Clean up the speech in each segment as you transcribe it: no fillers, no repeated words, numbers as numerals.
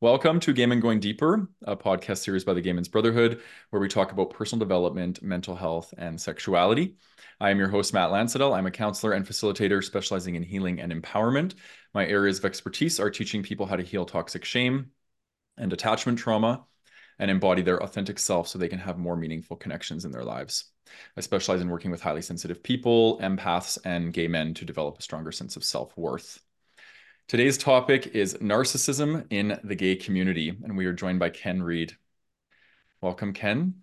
Welcome to Gay Men Going Deeper, a podcast series by the Gay Men's Brotherhood, where we talk about personal development, mental health, and sexuality. I am your host, Matt Lansettel. I'm a counselor and facilitator specializing in healing and empowerment. My areas of expertise are teaching people how to heal toxic shame and attachment trauma and embody their authentic self so they can have more meaningful connections in their lives. I specialize in working with highly sensitive people, empaths, and gay men to develop a stronger sense of self-worth. Today's topic is narcissism in the gay community, and we are joined by Ken Reid. Welcome, Ken.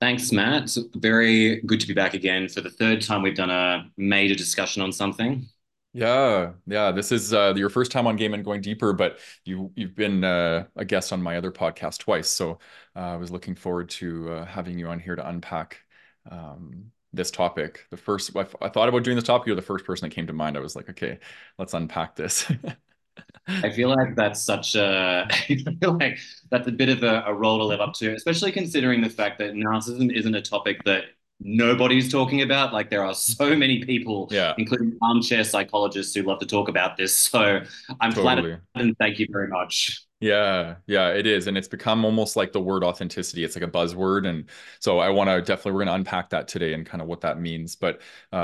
Thanks, Matt. It's very good to be back again. For the third time, we've done a major discussion on something. Yeah. This is your first time on Gay Men Going Deeper, but you've been a guest on my other podcast twice, so I was looking forward to having you on here to unpack this topic. I thought about doing this topic, you're the first person that came to mind. I was like, okay, let's unpack this. I feel like that's a bit of a role to live up to, especially considering the fact that narcissism isn't a topic that nobody's talking about. Like, there are so many people, including armchair psychologists, who love to talk about this. So I'm flattered, and thank you very much. Yeah, it is. And it's become almost like the word authenticity. It's like a buzzword. And so we're going to unpack that today and kind of what that means. But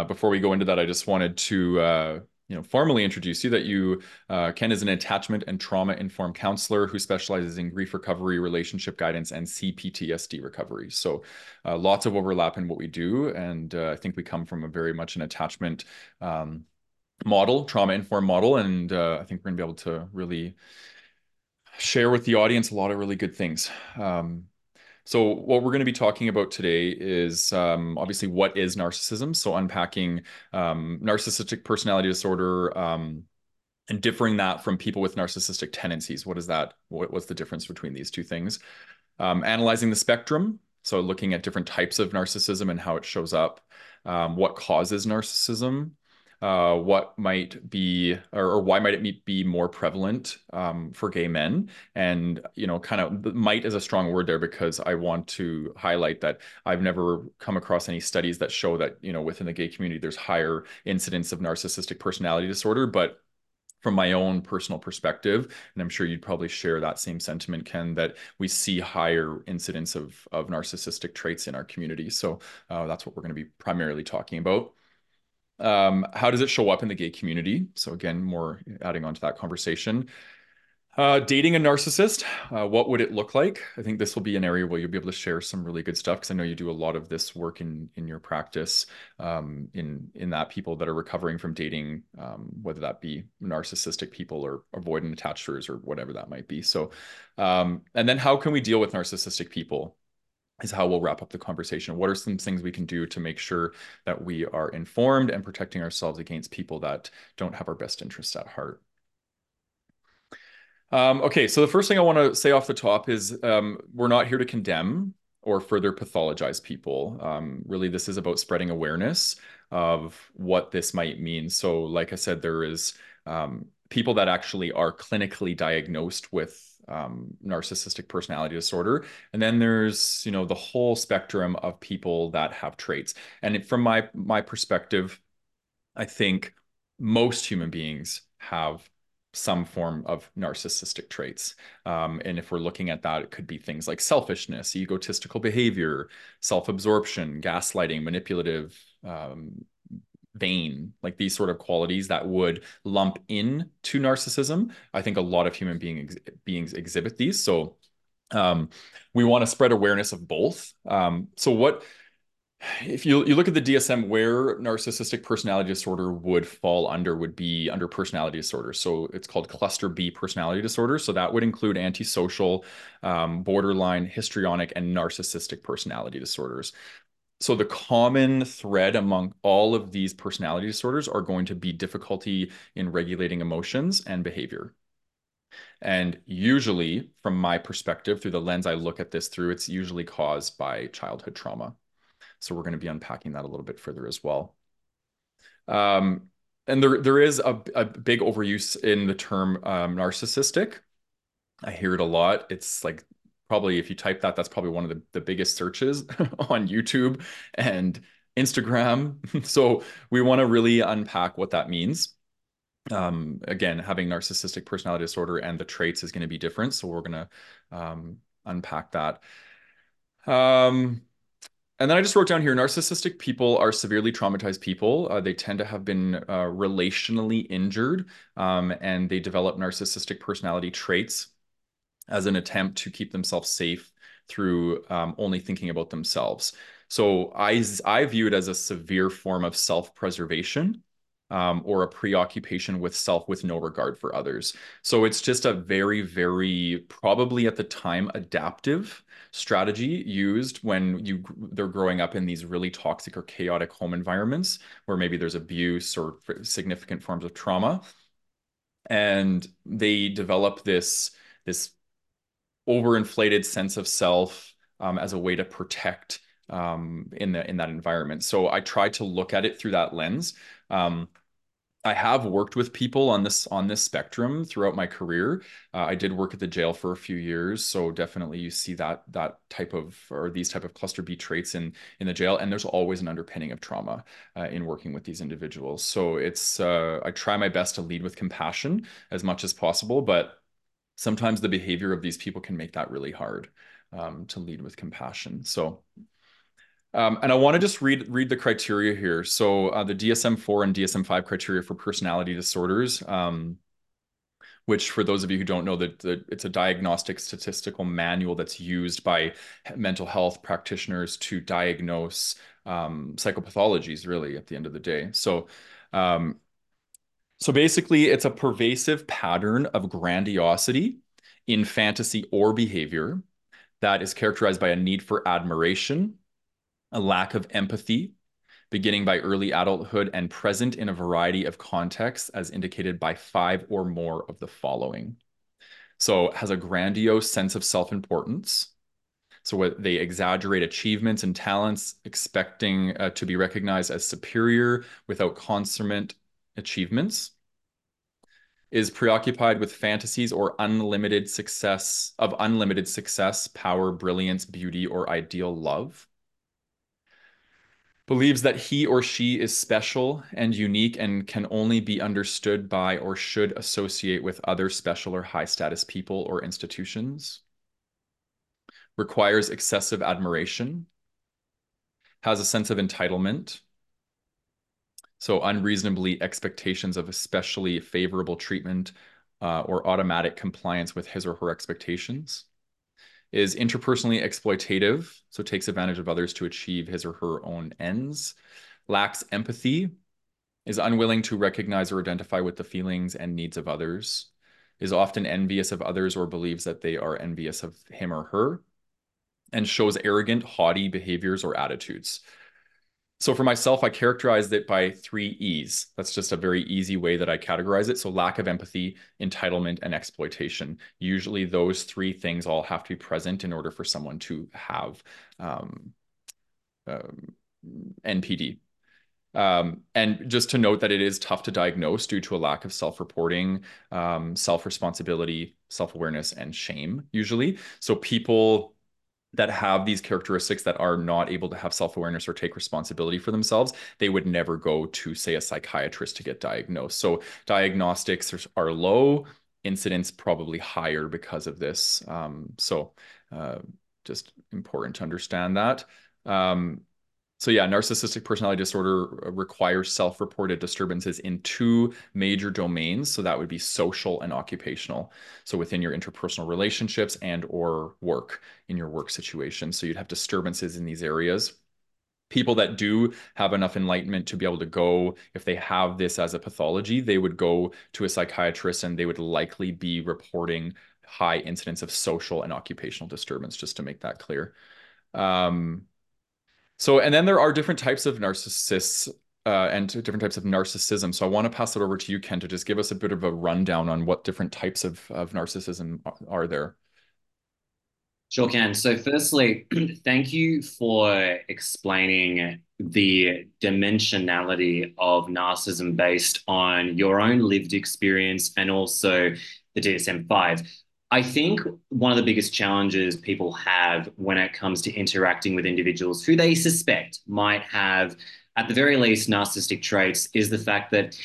before we go into that, I just wanted to, formally introduce you that Ken is an attachment and trauma-informed counselor who specializes in grief recovery, relationship guidance, and CPTSD recovery. So lots of overlap in what we do. And I think we come from a very much an attachment model, trauma-informed model. And I think we're going to be able to really share with the audience a lot of really good things. So what we're going to be talking about today is obviously what is narcissism. So unpacking narcissistic personality disorder and differing that from people with narcissistic tendencies. What is that? What's the difference between these two things? Analyzing the spectrum. So looking at different types of narcissism and how it shows up. What causes narcissism? What might be, or why might it be more prevalent for gay men? And, kind of might is a strong word there, because I want to highlight that I've never come across any studies that show that, within the gay community, there's higher incidence of narcissistic personality disorder. But from my own personal perspective, and I'm sure you'd probably share that same sentiment, Ken, that we see higher incidence of narcissistic traits in our community. So that's what we're going to be primarily talking about. How does it show up in the gay community? So again, more adding on to that conversation. Dating a narcissist, what would it look like? I think this will be an area where you'll be able to share some really good stuff, because I know you do a lot of this work in your practice, in that people that are recovering from dating, whether that be narcissistic people or avoidant attachers or whatever that might be. So, and then how can we deal with narcissistic people? Is how we'll wrap up the conversation. What are some things we can do to make sure that we are informed and protecting ourselves against people that don't have our best interests at heart? Okay, so the first thing I want to say off the top is we're not here to condemn or further pathologize people. Really, this is about spreading awareness of what this might mean. So like I said, there is people that actually are clinically diagnosed with narcissistic personality disorder. And then there's, the whole spectrum of people that have traits. And from my perspective, I think most human beings have some form of narcissistic traits. And if we're looking at that, it could be things like selfishness, egotistical behavior, self-absorption, gaslighting, manipulative, vain, like these sort of qualities that would lump in to narcissism. I think a lot of human beings exhibit these. So we want to spread awareness of both. So what if you look at the DSM, where narcissistic personality disorder would fall under would be under personality disorder. So it's called cluster B personality disorder. So that would include antisocial, borderline, histrionic, and narcissistic personality disorders. So the common thread among all of these personality disorders are going to be difficulty in regulating emotions and behavior. And usually, from my perspective, through the lens I look at this through, it's usually caused by childhood trauma. So we're going to be unpacking that a little bit further as well. And there is a big overuse in the term narcissistic. I hear it a lot. It's like, probably if you type that, that's probably one of the biggest searches on YouTube and Instagram. So we want to really unpack what that means. Again, having narcissistic personality disorder and the traits is going to be different. So we're going to unpack that. And then I just wrote down here, narcissistic people are severely traumatized people. They tend to have been relationally injured, and they develop narcissistic personality traits as an attempt to keep themselves safe through only thinking about themselves. So I view it as a severe form of self-preservation, or a preoccupation with self with no regard for others. So it's just a very, very, probably at the time, adaptive strategy used when they're growing up in these really toxic or chaotic home environments where maybe there's abuse or significant forms of trauma. And they develop this overinflated sense of self as a way to protect in that environment. So I try to look at it through that lens. I have worked with people on this spectrum throughout my career. I did work at the jail for a few years, so definitely you see these type of cluster B traits in the jail, and there's always an underpinning of trauma in working with these individuals. So it's I try my best to lead with compassion as much as possible, but sometimes the behavior of these people can make that really hard to lead with compassion. So. And I want to just read the criteria here. So the DSM-4 and DSM-5 criteria for personality disorders, which for those of you who don't know, that it's a diagnostic statistical manual that's used by mental health practitioners to diagnose psychopathologies, really, at the end of the day. So so basically, it's a pervasive pattern of grandiosity in fantasy or behavior that is characterized by a need for admiration, a lack of empathy, beginning by early adulthood and present in a variety of contexts as indicated by 5 or more of the following. So has a grandiose sense of self-importance. So they exaggerate achievements and talents, expecting to be recognized as superior without consummate achievements. Is preoccupied with fantasies or unlimited success, power, brilliance, beauty, or ideal love. Believes that he or she is special and unique and can only be understood by or should associate with other special or high status people or institutions. Requires excessive admiration. Has a sense of entitlement. So unreasonably expectations of especially favorable treatment or automatic compliance with his or her expectations. Is interpersonally exploitative, so takes advantage of others to achieve his or her own ends, lacks empathy, is unwilling to recognize or identify with the feelings and needs of others, is often envious of others or believes that they are envious of him or her, and shows arrogant, haughty behaviors or attitudes. So for myself, I characterized it by 3 E's. That's just a very easy way that I categorize it. So lack of empathy, entitlement, and exploitation. Usually those 3 things all have to be present in order for someone to have NPD. And just to note that it is tough to diagnose due to a lack of self-reporting, self-responsibility, self-awareness, and shame usually. So people that have these characteristics that are not able to have self-awareness or take responsibility for themselves, they would never go to, say, a psychiatrist to get diagnosed. So diagnostics are low, incidence probably higher because of this. Just important to understand that. So yeah, narcissistic personality disorder requires self-reported disturbances in 2 major domains. So that would be social and occupational. So within your interpersonal relationships and or work, in your work situation. So you'd have disturbances in these areas. People that do have enough enlightenment to be able to go, if they have this as a pathology, they would go to a psychiatrist and they would likely be reporting high incidence of social and occupational disturbance, just to make that clear. And then there are different types of narcissists and different types of narcissism. So I want to pass it over to you, Ken, to just give us a bit of a rundown on what different types of narcissism are there. Sure, Ken. So firstly, thank you for explaining the dimensionality of narcissism based on your own lived experience and also the DSM-5. I think one of the biggest challenges people have when it comes to interacting with individuals who they suspect might have, at the very least, narcissistic traits is the fact that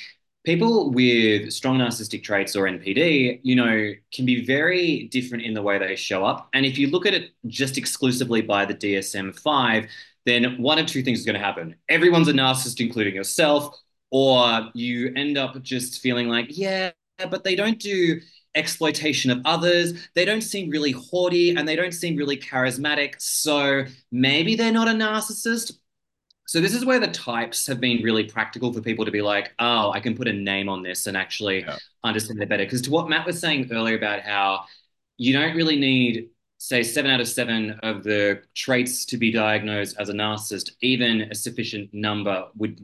People with strong narcissistic traits or NPD, you know, can be very different in the way they show up. And if you look at it just exclusively by the DSM-5, then one of two things is going to happen. Everyone's a narcissist, including yourself, or you end up just feeling like, yeah, but they don't do exploitation of others. They don't seem really haughty and they don't seem really charismatic. So maybe they're not a narcissist. So this is where the types have been really practical for people to be like, oh, I can put a name on this and actually understand it better. Because to what Matt was saying earlier about how you don't really need, say, 7 out of 7 of the traits to be diagnosed as a narcissist, even a sufficient number would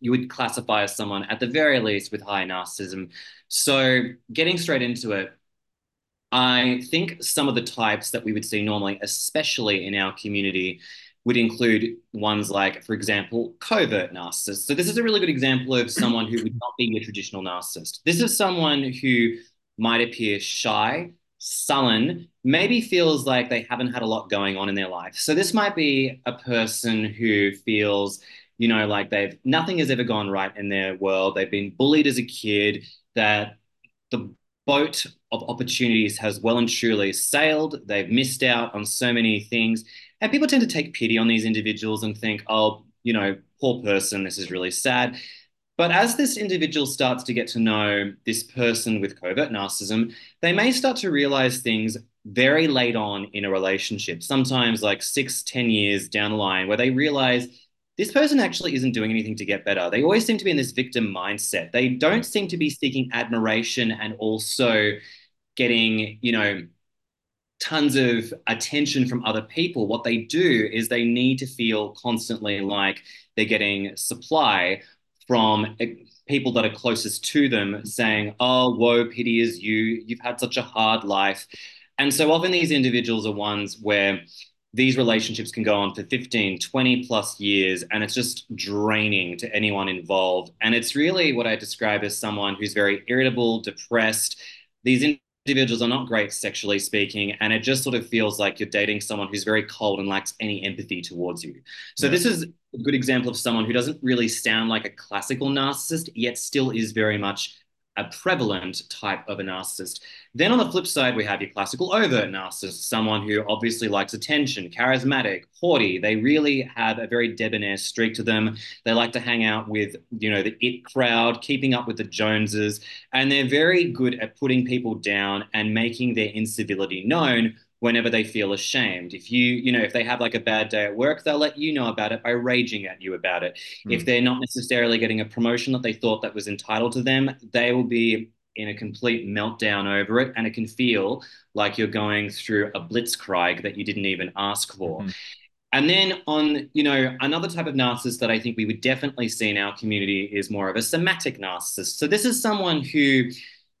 you would classify as someone at the very least with high narcissism. So getting straight into it, I think some of the types that we would see normally, especially in our community, would include ones like, for example, covert narcissists. So this is a really good example of someone who would not be your traditional narcissist. This is someone who might appear shy, sullen, maybe feels like they haven't had a lot going on in their life. So this might be a person who feels, you know, like nothing has ever gone right in their world. They've been bullied as a kid, that the boat of opportunities has well and truly sailed. They've missed out on so many things. And people tend to take pity on these individuals and think, oh, you know, poor person, this is really sad. But as this individual starts to get to know this person with covert narcissism, they may start to realize things very late on in a relationship, sometimes like 6-10 years down the line, where they realize this person actually isn't doing anything to get better. They always seem to be in this victim mindset. They don't seem to be seeking admiration and also getting, you know, tons of attention from other people. What they do is they need to feel constantly like they're getting supply from people that are closest to them saying, oh, woe, pity is you, you've had such a hard life. And so often these individuals are ones where these relationships can go on for 15, 20 plus years, and it's just draining to anyone involved. And it's really what I describe as someone who's very irritable, depressed. These individuals are not great sexually speaking, and it just sort of feels like you're dating someone who's very cold and lacks any empathy towards you. So this is a good example of someone who doesn't really sound like a classical narcissist, yet still is very much a prevalent type of a narcissist. Then on the flip side, we have your classical overt narcissist, someone who obviously likes attention, charismatic, haughty. They really have a very debonair streak to them. They like to hang out with, you know, the it crowd, keeping up with the Joneses, and they're very good at putting people down and making their incivility known whenever they feel ashamed. If you know, if they have like a bad day at work, they'll let you know about it by raging at you about it. If they're not necessarily getting a promotion that they thought that was entitled to them, they will be in a complete meltdown over it, and it can feel like you're going through a blitzkrieg that you didn't even ask for. And then on, you know, another type of narcissist that I think we would definitely see in our community is more of a somatic narcissist. So this is someone who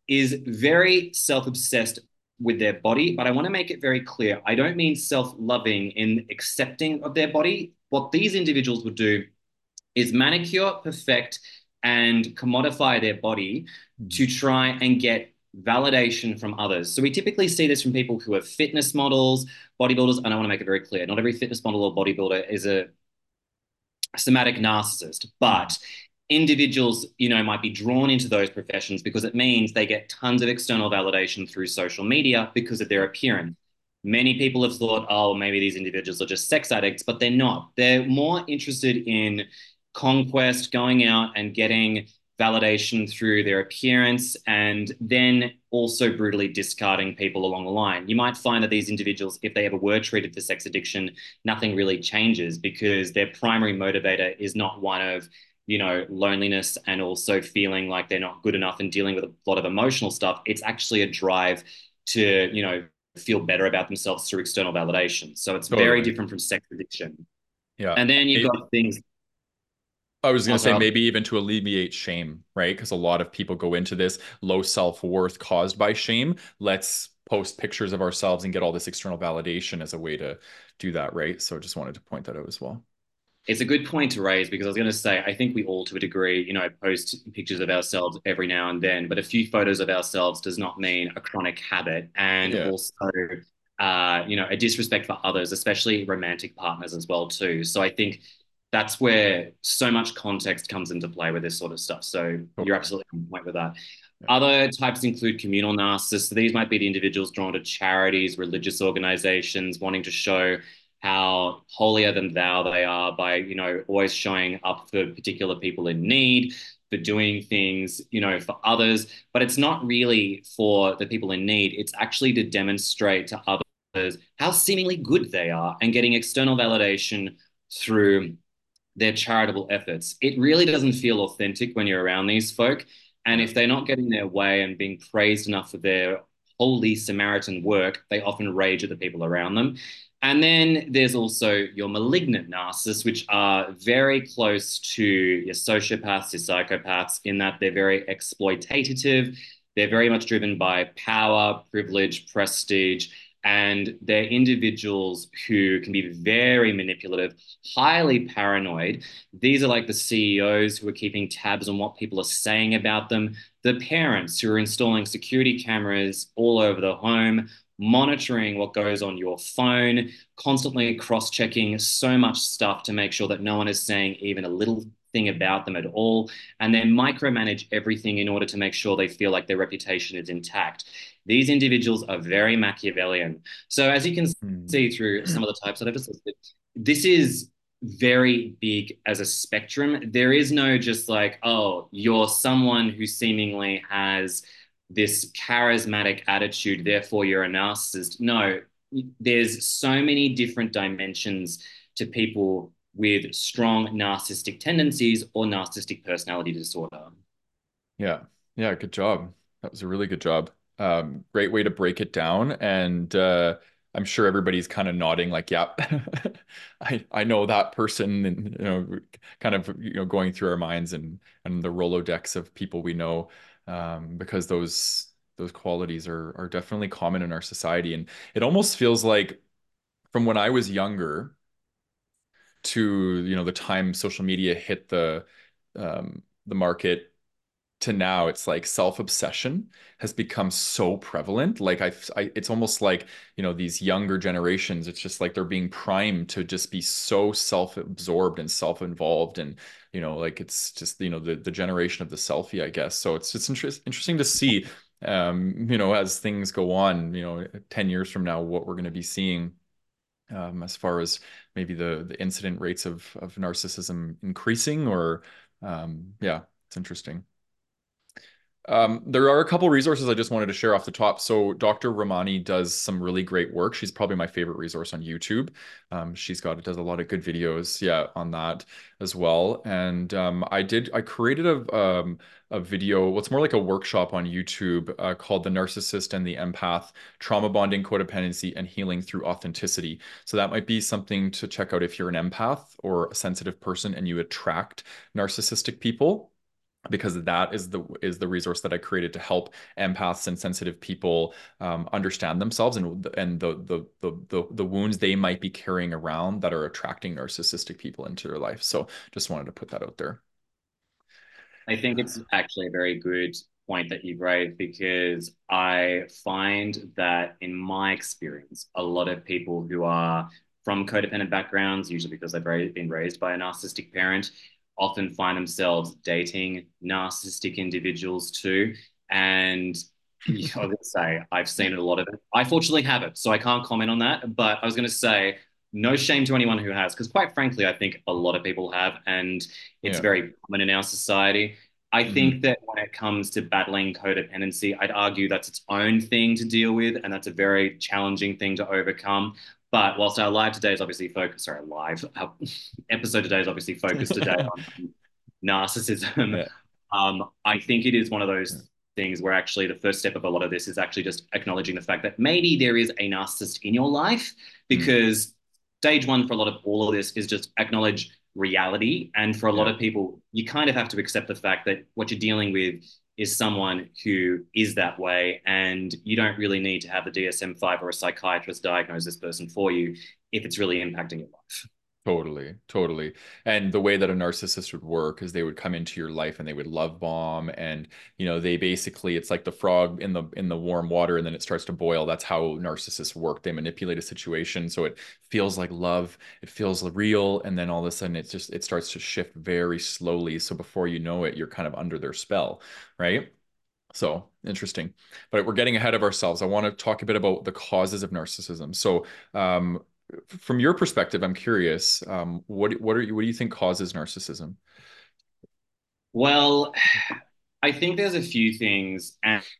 is very self-obsessed with their body, but I want to make it very clear, I don't mean self-loving in accepting of their body. What these individuals would do is manicure, perfect, and commodify their body to try and get validation from others. So we typically see this from people who are fitness models, bodybuilders, and I want to make it very clear, not every fitness model or bodybuilder is a somatic narcissist, but individuals, you know, might be drawn into those professions because it means they get tons of external validation through social media because of their appearance. Many people have thought, oh, maybe these individuals are just sex addicts, but they're not. They're more interested in conquest, going out and getting validation through their appearance, and then also brutally discarding people along the line. You might find that these individuals, if they ever were treated for sex addiction, nothing really changes because their primary motivator is not one of, you know, loneliness and also feeling like they're not good enough and dealing with a lot of emotional stuff. It's actually a drive to, you know, feel better about themselves through external validation. So it's very different from sex addiction. Yeah. And then you've got things. I was going to say maybe even to alleviate shame, right? Because a lot of people go into this low self-worth caused by shame. Let's post pictures of ourselves and get all this external validation as a way to do that, right? So I just wanted to point that out as well. It's a good point to raise, because I was going to say, I think we all, to a degree, you know, post pictures of ourselves every now and then, but a few photos of ourselves does not mean a chronic habit. And also, you know, a disrespect for others, especially romantic partners as well, too. So I think that's where so much context comes into play with this sort of stuff. So you're absolutely on point with that. Other types include communal narcissists. So these might be the individuals drawn to charities, religious organizations, wanting to show how holier than thou they are by, you know, always showing up for particular people in need, for doing things, you know, for others. But it's not really for the people in need. It's actually to demonstrate to others how seemingly good they are and getting external validation through their charitable efforts. It really doesn't feel authentic when you're around these folk. And if they're not getting their way and being praised enough for their holy Samaritan work, they often rage at the people around them. And then there's also your malignant narcissists, which are very close to your sociopaths, your psychopaths, in that they're very exploitative. They're very much driven by power, privilege, prestige, and they're individuals who can be very manipulative, highly paranoid. These are like the CEOs who are keeping tabs on what people are saying about them, the parents who are installing security cameras all over the home, monitoring what goes on your phone, constantly cross-checking so much stuff to make sure that no one is saying even a little thing about them at all, and then micromanage everything in order to make sure they feel like their reputation is intact. These individuals are very Machiavellian. So as you can see through some of the types that I've just listed, this is very big as a spectrum. There is no just like, oh, you're someone who seemingly has this charismatic attitude, therefore you're a narcissist. No, there's so many different dimensions to people with strong narcissistic tendencies or narcissistic personality disorder. Yeah. Yeah. Good job. That was a really good job. Great way to break it down. And I'm sure everybody's kind of nodding like, yeah, I know that person, and, you know, kind of, you know, going through our minds and the Rolodex of people we know, because those qualities are definitely common in our society. And it almost feels like from when I was younger to, you know, the time social media hit the market to now, it's like self-obsession has become so prevalent. Like I it's almost like, you know, these younger generations, it's just like they're being primed to just be so self-absorbed and self-involved, and, you know, like it's just, you know, the generation of the selfie, I guess. So it's just interesting to see, you know, as things go on, you know, 10 years from now, what we're going to be seeing, as far as maybe the incident rates of narcissism increasing, or, yeah, it's interesting. There are a couple resources I just wanted to share off the top. So Dr. Ramani does some really great work. She's probably my favorite resource on YouTube. Does a lot of good videos, yeah, on that as well. And I created a video, what's more like a workshop on YouTube, called The Narcissist and the Empath, Trauma Bonding, Codependency, and Healing Through Authenticity. So that might be something to check out if you're an empath or a sensitive person and you attract narcissistic people, because that is the resource that I created to help empaths and sensitive people understand themselves and the wounds they might be carrying around that are attracting narcissistic people into their life. So just wanted to put that out there. I think it's actually a very good point that you've raised, because I find that in my experience, a lot of people who are from codependent backgrounds, usually because they've been raised by a narcissistic parent, often find themselves dating narcissistic individuals too. And I would say I've seen a lot of it. I fortunately have it, so I can't comment on that, but I was going to say no shame to anyone who has, because quite frankly, I think a lot of people have, and it's very common in our society. I think that when it comes to battling codependency, I'd argue that's its own thing to deal with, and that's a very challenging thing to overcome. But whilst our our episode today is obviously focused today on narcissism, I think it is one of those things where actually the first step of a lot of this is actually just acknowledging the fact that maybe there is a narcissist in your life, because stage one for a lot of all of this is just acknowledge reality. And for a lot of people, you kind of have to accept the fact that what you're dealing with is someone who is that way, and you don't really need to have the DSM-5 or a psychiatrist diagnose this person for you if it's really impacting your life. Totally. And the way that a narcissist would work is they would come into your life and they would love bomb. And, you know, they basically, it's like the frog in the warm water and then it starts to boil. That's how narcissists work. They manipulate a situation. So it feels like love, it feels real. And then all of a sudden it's just, it starts to shift very slowly. So before you know it, you're kind of under their spell, right? So interesting, but we're getting ahead of ourselves. I want to talk a bit about the causes of narcissism. So, from your perspective, I'm curious, what do you think causes narcissism? Well, I think there's a few things,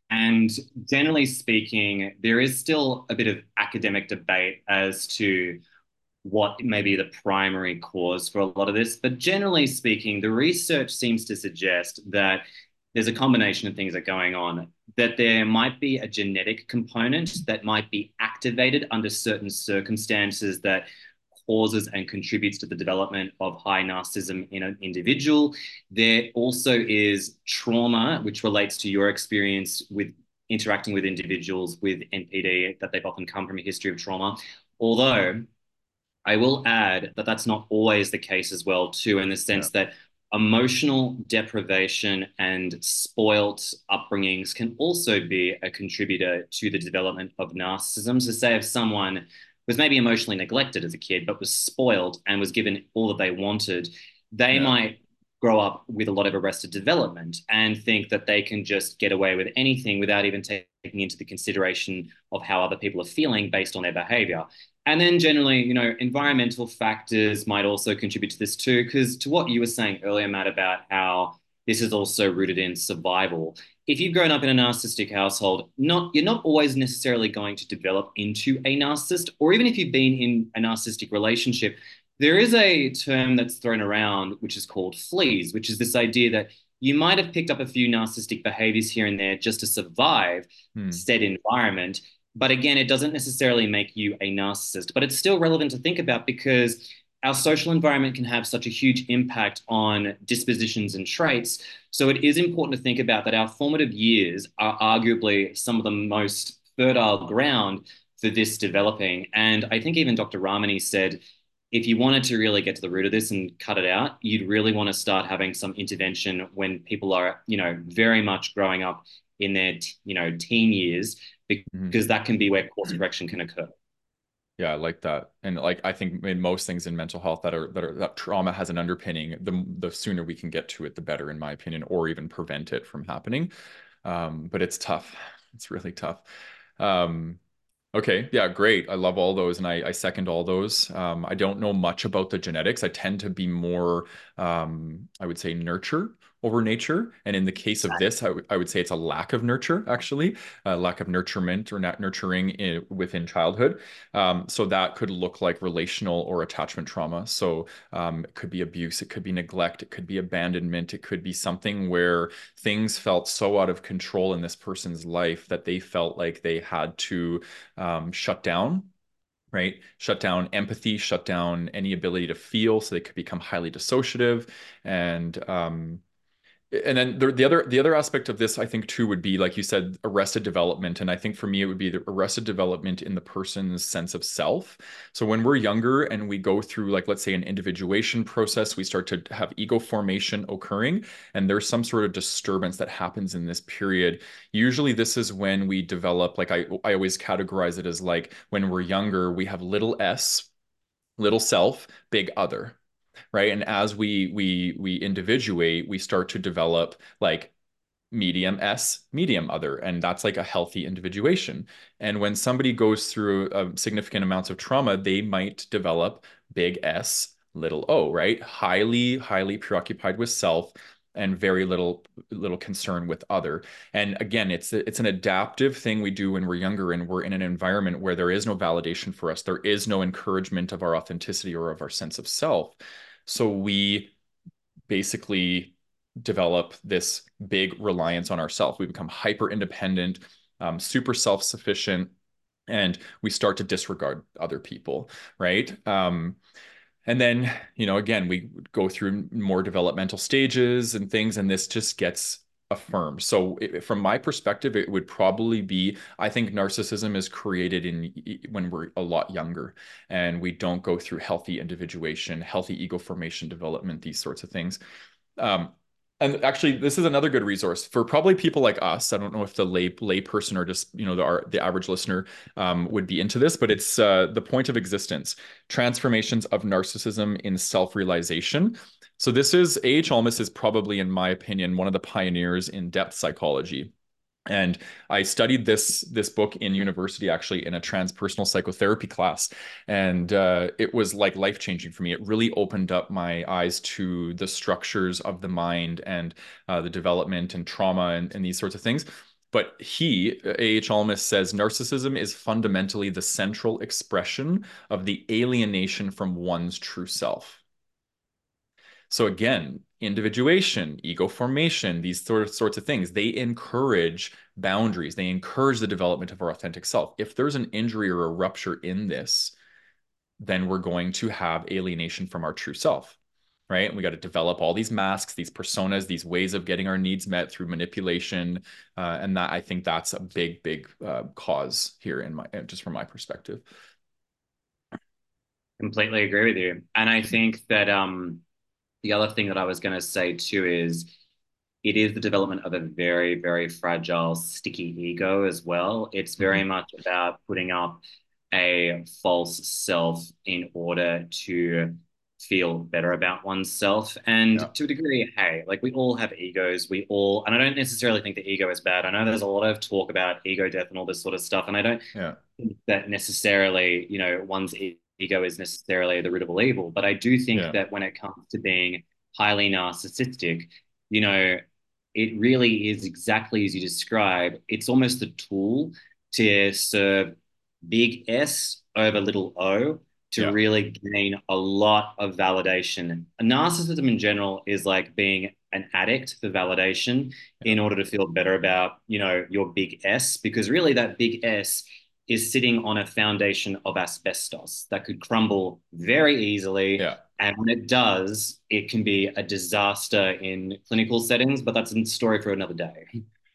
and generally speaking, there is still a bit of academic debate as to what may be the primary cause for a lot of this. But generally speaking, the research seems to suggest that there's a combination of things that are going on, that there might be a genetic component that might be activated under certain circumstances that causes and contributes to the development of high narcissism in an individual. There also is trauma, which relates to your experience with interacting with individuals with NPD, that they've often come from a history of trauma. Although I will add that that's not always the case as well too, in the sense that emotional deprivation and spoilt upbringings can also be a contributor to the development of narcissism. So say if someone was maybe emotionally neglected as a kid, but was spoiled and was given all that they wanted, they might grow up with a lot of arrested development and think that they can just get away with anything without even taking into the consideration of how other people are feeling based on their behavior. And then generally, you know, environmental factors might also contribute to this too, because to what you were saying earlier, Matt, about how this is also rooted in survival. If you've grown up in a narcissistic household, you're not always necessarily going to develop into a narcissist, or even if you've been in a narcissistic relationship, there is a term that's thrown around, which is called fleas, which is this idea that you might have picked up a few narcissistic behaviors here and there just to survive said environment. But again, it doesn't necessarily make you a narcissist, but it's still relevant to think about because our social environment can have such a huge impact on dispositions and traits. So it is important to think about that our formative years are arguably some of the most fertile ground for this developing. And I think even Dr. Ramani said, if you wanted to really get to the root of this and cut it out, you'd really want to start having some intervention when people are, you know, very much growing up in their, you know, teen years, because that can be where course correction can occur. Yeah, I like that. And like, I think in most things in mental health that trauma has an underpinning, the sooner we can get to it, the better, in my opinion, or even prevent it from happening. But it's tough. It's really tough. Okay. Yeah, great. I love all those. And I second all those. I don't know much about the genetics. I tend to be more, I would say, nurture over nature. And in the case of this, I would say it's a lack of nurture, actually, a lack of nurturement or not nurturing within childhood. So that could look like relational or attachment trauma. So it could be abuse, it could be neglect, it could be abandonment, it could be something where things felt so out of control in this person's life that they felt like they had to shut down. Right? Shut down empathy, shut down any ability to feel, so they could become highly dissociative. And then the other aspect of this, I think, too, would be, like you said, arrested development. And I think for me, it would be the arrested development in the person's sense of self. So when we're younger and we go through, like, let's say, an individuation process, we start to have ego formation occurring, and there's some sort of disturbance that happens in this period. Usually this is when we develop, like, I always categorize it as, like, when we're younger, we have little s, little self, big other. Right. And as we individuate, we start to develop, like, medium S, medium other. And that's like a healthy individuation. And when somebody goes through significant amounts of trauma, they might develop big S, little O, right? Highly, highly preoccupied with self and very little concern with other. And again, it's an adaptive thing we do when we're younger and we're in an environment where there is no validation for us. There is no encouragement of our authenticity or of our sense of self. So we basically develop this big reliance on ourselves. We become hyper independent, super self-sufficient, and we start to disregard other people, right? And then, you know, again, we go through more developmental stages and things, and this just gets affirmed. So from my perspective, it would probably be, I think narcissism is created when we're a lot younger and we don't go through healthy individuation, healthy ego formation development, these sorts of things. And actually, this is another good resource for probably people like us. I don't know if the lay person or just, you know, the average listener would be into this, but it's The Point of Existence, Transformations of Narcissism in Self-Realization. So this is, A.H. Almaas is probably, in my opinion, one of the pioneers in depth psychology. And I studied this book in university, actually, in a transpersonal psychotherapy class. And it was like life-changing for me. It really opened up my eyes to the structures of the mind and the development and trauma and these sorts of things. But A.H. Almaas says, narcissism is fundamentally the central expression of the alienation from one's true self. So again, individuation, ego formation, these sorts of things, they encourage boundaries. They encourage the development of our authentic self. If there's an injury or a rupture in this, then we're going to have alienation from our true self, right? And we got to develop all these masks, these personas, these ways of getting our needs met through manipulation. And that, I think that's a big, big cause here just from my perspective. Completely agree with you. And I think that, the other thing that I was going to say too is it is the development of a very, very fragile, sticky ego as well. It's very much about putting up a false self in order to feel better about oneself. And to a degree, hey, like we all have egos. And I don't necessarily think the ego is bad. I know there's a lot of talk about ego death and all this sort of stuff. And I don't think that necessarily, you know, one's ego is necessarily the root of all evil, but I do think that when it comes to being highly narcissistic, you know, it really is exactly as you describe. It's almost a tool to serve big S over little O to really gain a lot of validation. Narcissism in general is like being an addict for validation in order to feel better about, you know, your big S, because really that big S is sitting on a foundation of asbestos that could crumble very easily. Yeah. And when it does, it can be a disaster in clinical settings, but that's a story for another day.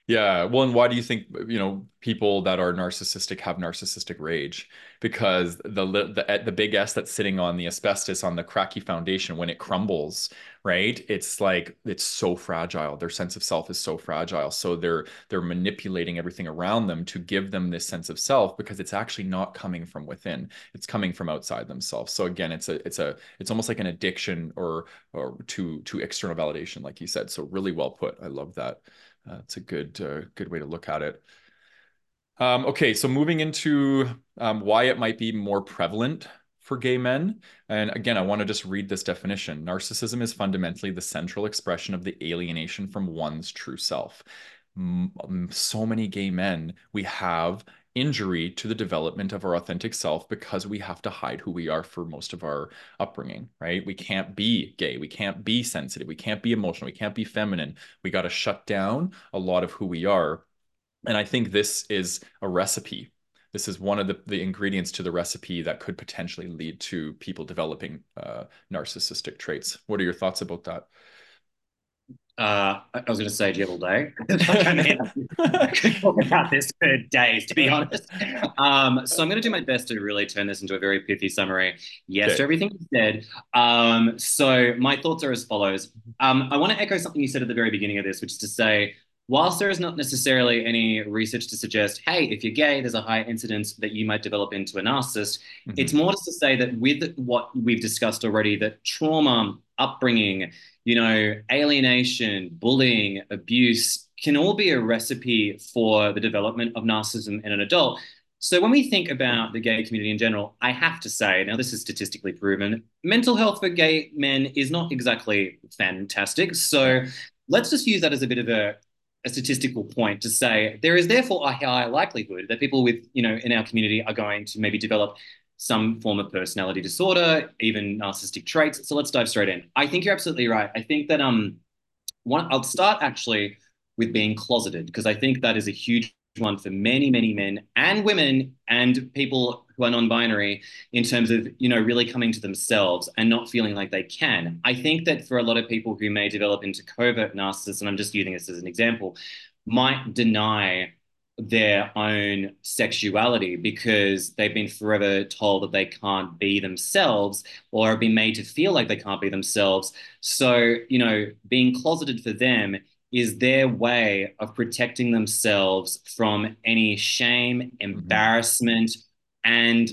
Yeah. Well, and why do you think, you know, people that are narcissistic have narcissistic rage? Because the big S that's sitting on the asbestos, on the cracky foundation, when it crumbles, right? It's like, it's so fragile. Their sense of self is so fragile. So they're manipulating everything around them to give them this sense of self, because it's actually not coming from within. It's coming from outside themselves. So again, it's almost like an addiction or to external validation, like you said. So really well put. I love that. It's a good way to look at it. Okay, so moving into why it might be more prevalent for gay men. And again, I want to just read this definition. Narcissism is fundamentally the central expression of the alienation from one's true self. So many gay men, we have injury to the development of our authentic self because we have to hide who we are for most of our upbringing, right? We can't be gay. We can't be sensitive. We can't be emotional. We can't be feminine. We got to shut down a lot of who we are. And I think this is a recipe. This is one of the ingredients to the recipe that could potentially lead to people developing narcissistic traits. What are your thoughts about that? I was going to say all day. I could talk about this for days, to be honest. So I'm going to do my best to really turn this into a very pithy summary. Yes, to everything you said. So my thoughts are as follows. I want to echo something you said at the very beginning of this, which is to say, whilst there is not necessarily any research to suggest, hey, if you're gay, there's a high incidence that you might develop into a narcissist, it's more just to say that with what we've discussed already, that trauma, upbringing, you know, alienation, bullying, abuse can all be a recipe for the development of narcissism in an adult. So when we think about the gay community in general, I have to say, now this is statistically proven, mental health for gay men is not exactly fantastic. So let's just use that as a bit of a statistical point to say there is therefore a high likelihood that people with, you know, in our community are going to maybe develop some form of personality disorder, even narcissistic traits. So let's dive straight in. I think you're absolutely right. I think that I'll start actually with being closeted, because I think that is a huge one for many, many men and women and people who are non-binary in terms of, you know, really coming to themselves and not feeling like they can. I think that for a lot of people who may develop into covert narcissists, and I'm just using this as an example, might deny their own sexuality because they've been forever told that they can't be themselves or have been made to feel like they can't be themselves. So, you know, being closeted for them is their way of protecting themselves from any shame, embarrassment, and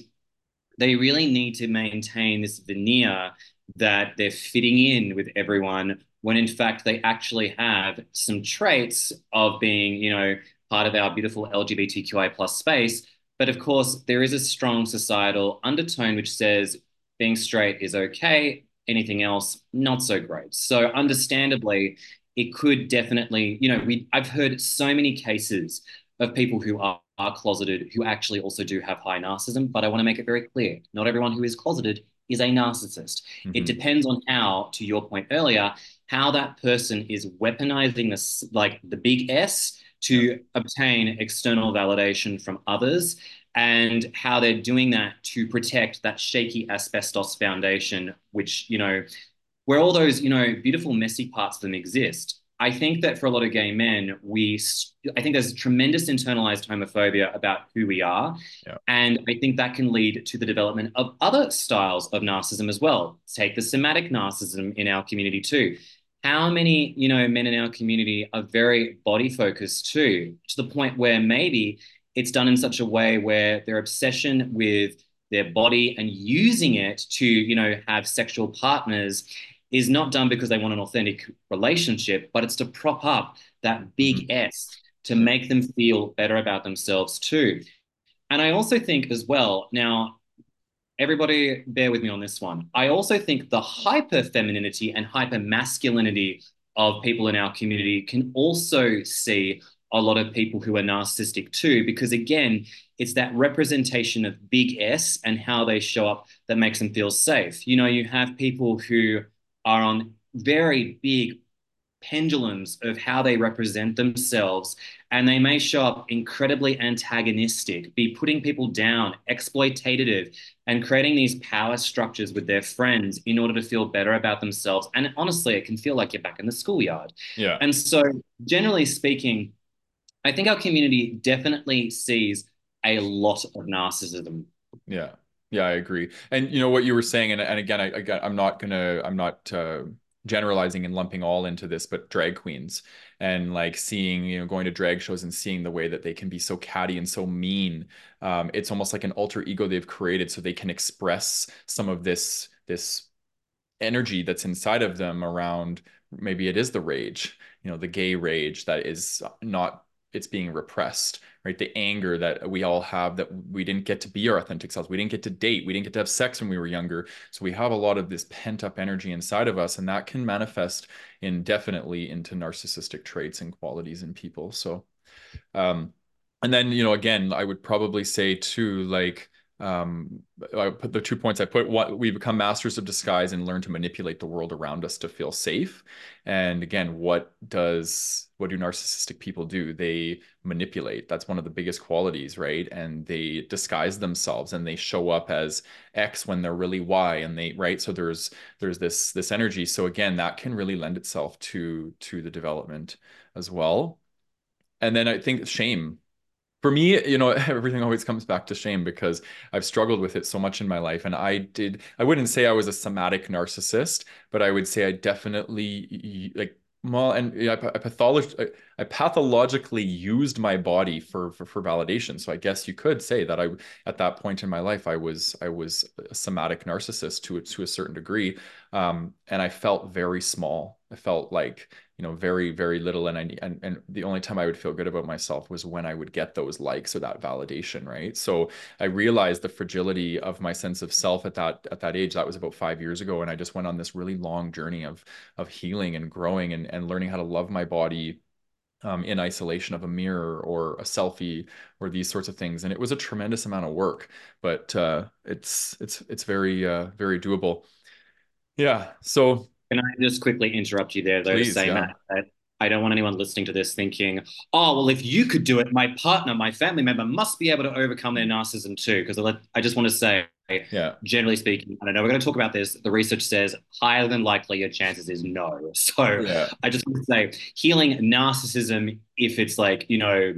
they really need to maintain this veneer that they're fitting in with everyone when in fact they actually have some traits of being, you know, part of our beautiful LGBTQI plus space. But of course, there is a strong societal undertone which says being straight is okay, anything else, not so great. So understandably, it could definitely, you know, I've heard so many cases of people who are closeted who actually also do have high narcissism, but I want to make it very clear, not everyone who is closeted is a narcissist. Mm-hmm. It depends on how, to your point earlier, how that person is weaponizing this, like the big S, to obtain external validation from others, and how they're doing that to protect that shaky asbestos foundation, which, you know, where all those, you know, beautiful, messy parts of them exist. I think that for a lot of gay men, I think there's a tremendous internalized homophobia about who we are. Yeah. And I think that can lead to the development of other styles of narcissism as well. Take the somatic narcissism in our community too. How many, you know, men in our community are very body focused too, to the point where maybe it's done in such a way where their obsession with their body and using it to, you know, have sexual partners is not done because they want an authentic relationship, but it's to prop up that big S to make them feel better about themselves too. And I also think as well, now, everybody bear with me on this one. I also think the hyper-femininity and hyper-masculinity of people in our community can also see a lot of people who are narcissistic too, because again, it's that representation of big S and how they show up that makes them feel safe. You know, you have people who are on very big pendulums of how they represent themselves, and they may show up incredibly antagonistic, be putting people down, exploitative, and creating these power structures with their friends in order to feel better about themselves. And honestly, it can feel like you're back in the schoolyard. Yeah. And so generally speaking, I think our community definitely sees a lot of narcissism. Yeah. Yeah, I agree. And you know what you were saying, and again, I'm not generalizing and lumping all into this, but drag queens and like seeing, you know, going to drag shows and seeing the way that they can be so catty and so mean. It's almost like an alter ego they've created so they can express some of this energy that's inside of them around, maybe it is the rage, you know, the gay rage that is not, it's being repressed, right? The anger that we all have, that we didn't get to be our authentic selves. We didn't get to date. We didn't get to have sex when we were younger. So we have a lot of this pent up energy inside of us, and that can manifest indefinitely into narcissistic traits and qualities in people. So, and then, you know, again, I would probably say too, like, I put the 2 points I put. What we become masters of disguise and learn to manipulate the world around us to feel safe. And again, what do narcissistic people do? They manipulate. That's one of the biggest qualities, right? And they disguise themselves and they show up as X when they're really Y, and they, right? So there's this energy. So again, that can really lend itself to the development as well. And then I think shame. For me, you know, everything always comes back to shame because I've struggled with it so much in my life. And I wouldn't say I was a somatic narcissist, but I would say I definitely I pathologically used my body for validation. So I guess you could say that I, at that point in my life, I was a somatic narcissist to a certain degree. And I felt very small. I felt like, you know, very, very little. And the only time I would feel good about myself was when I would get those likes or that validation, right? So I realized the fragility of my sense of self at that age. That was about 5 years ago. And I just went on this really long journey of healing and growing and learning how to love my body in isolation of a mirror or a selfie or these sorts of things. And it was a tremendous amount of work, but it's very, very doable. Yeah. So, can I just quickly interrupt you there, though, to say, Matt, that I don't want anyone listening to this thinking, oh, well, if you could do it, my partner, my family member must be able to overcome their narcissism too. Because I just want to say, generally speaking, and I know we're going to talk about this, the research says higher than likely your chances is no. So I just want to say healing narcissism, if it's like, you know,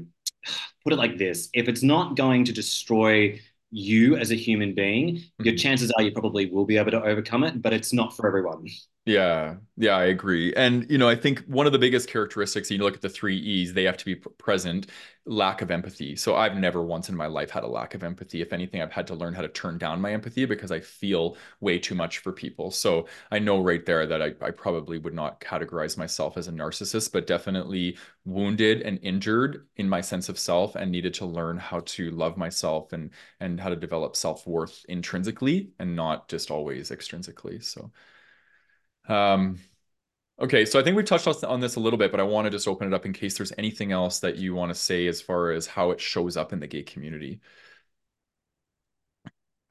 put it like this, if it's not going to destroy you as a human being, your chances are you probably will be able to overcome it, but it's not for everyone. Yeah, I agree. And, you know, I think one of the biggest characteristics, you look at the three E's, they have to be present, lack of empathy. So I've never once in my life had a lack of empathy. If anything, I've had to learn how to turn down my empathy because I feel way too much for people. So I know right there that I probably would not categorize myself as a narcissist, but definitely wounded and injured in my sense of self and needed to learn how to love myself and how to develop self-worth intrinsically and not just always extrinsically. So okay, so I think we've touched on this a little bit, but I want to just open it up in case there's anything else that you want to say as far as how it shows up in the gay community.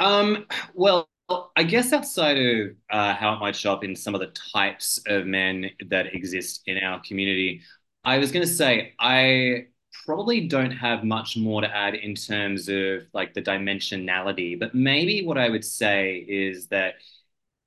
Well, I guess outside of how it might show up in some of the types of men that exist in our community, I was going to say I probably don't have much more to add in terms of like the dimensionality, but maybe what I would say is that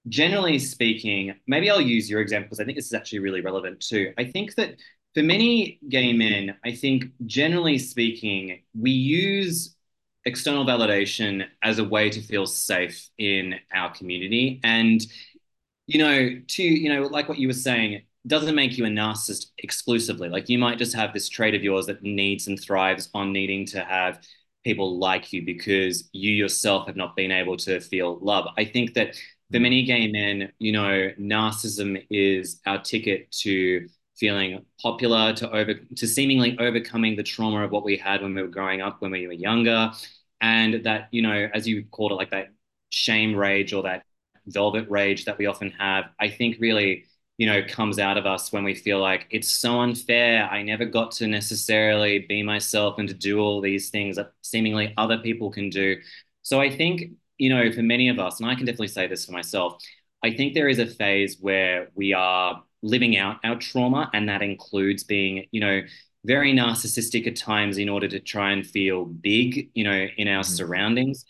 generally speaking, maybe I'll use your example because I think this is actually really relevant too. I think that for many gay men, I think generally speaking, we use external validation as a way to feel safe in our community. And, you know, like what you were saying, doesn't make you a narcissist exclusively. Like you might just have this trait of yours that needs and thrives on needing to have people like you because you yourself have not been able to feel love. I think that for many gay men, you know, narcissism is our ticket to feeling popular, to seemingly overcoming the trauma of what we had when we were growing up, when we were younger. And that, you know, as you called it, like that shame rage or that velvet rage that we often have, I think really, you know, comes out of us when we feel like it's so unfair. I never got to necessarily be myself and to do all these things that seemingly other people can do. So I think, you know, for many of us, and I can definitely say this for myself, I think there is a phase where we are living out our trauma, and that includes being, you know, very narcissistic at times in order to try and feel big, you know, in our surroundings.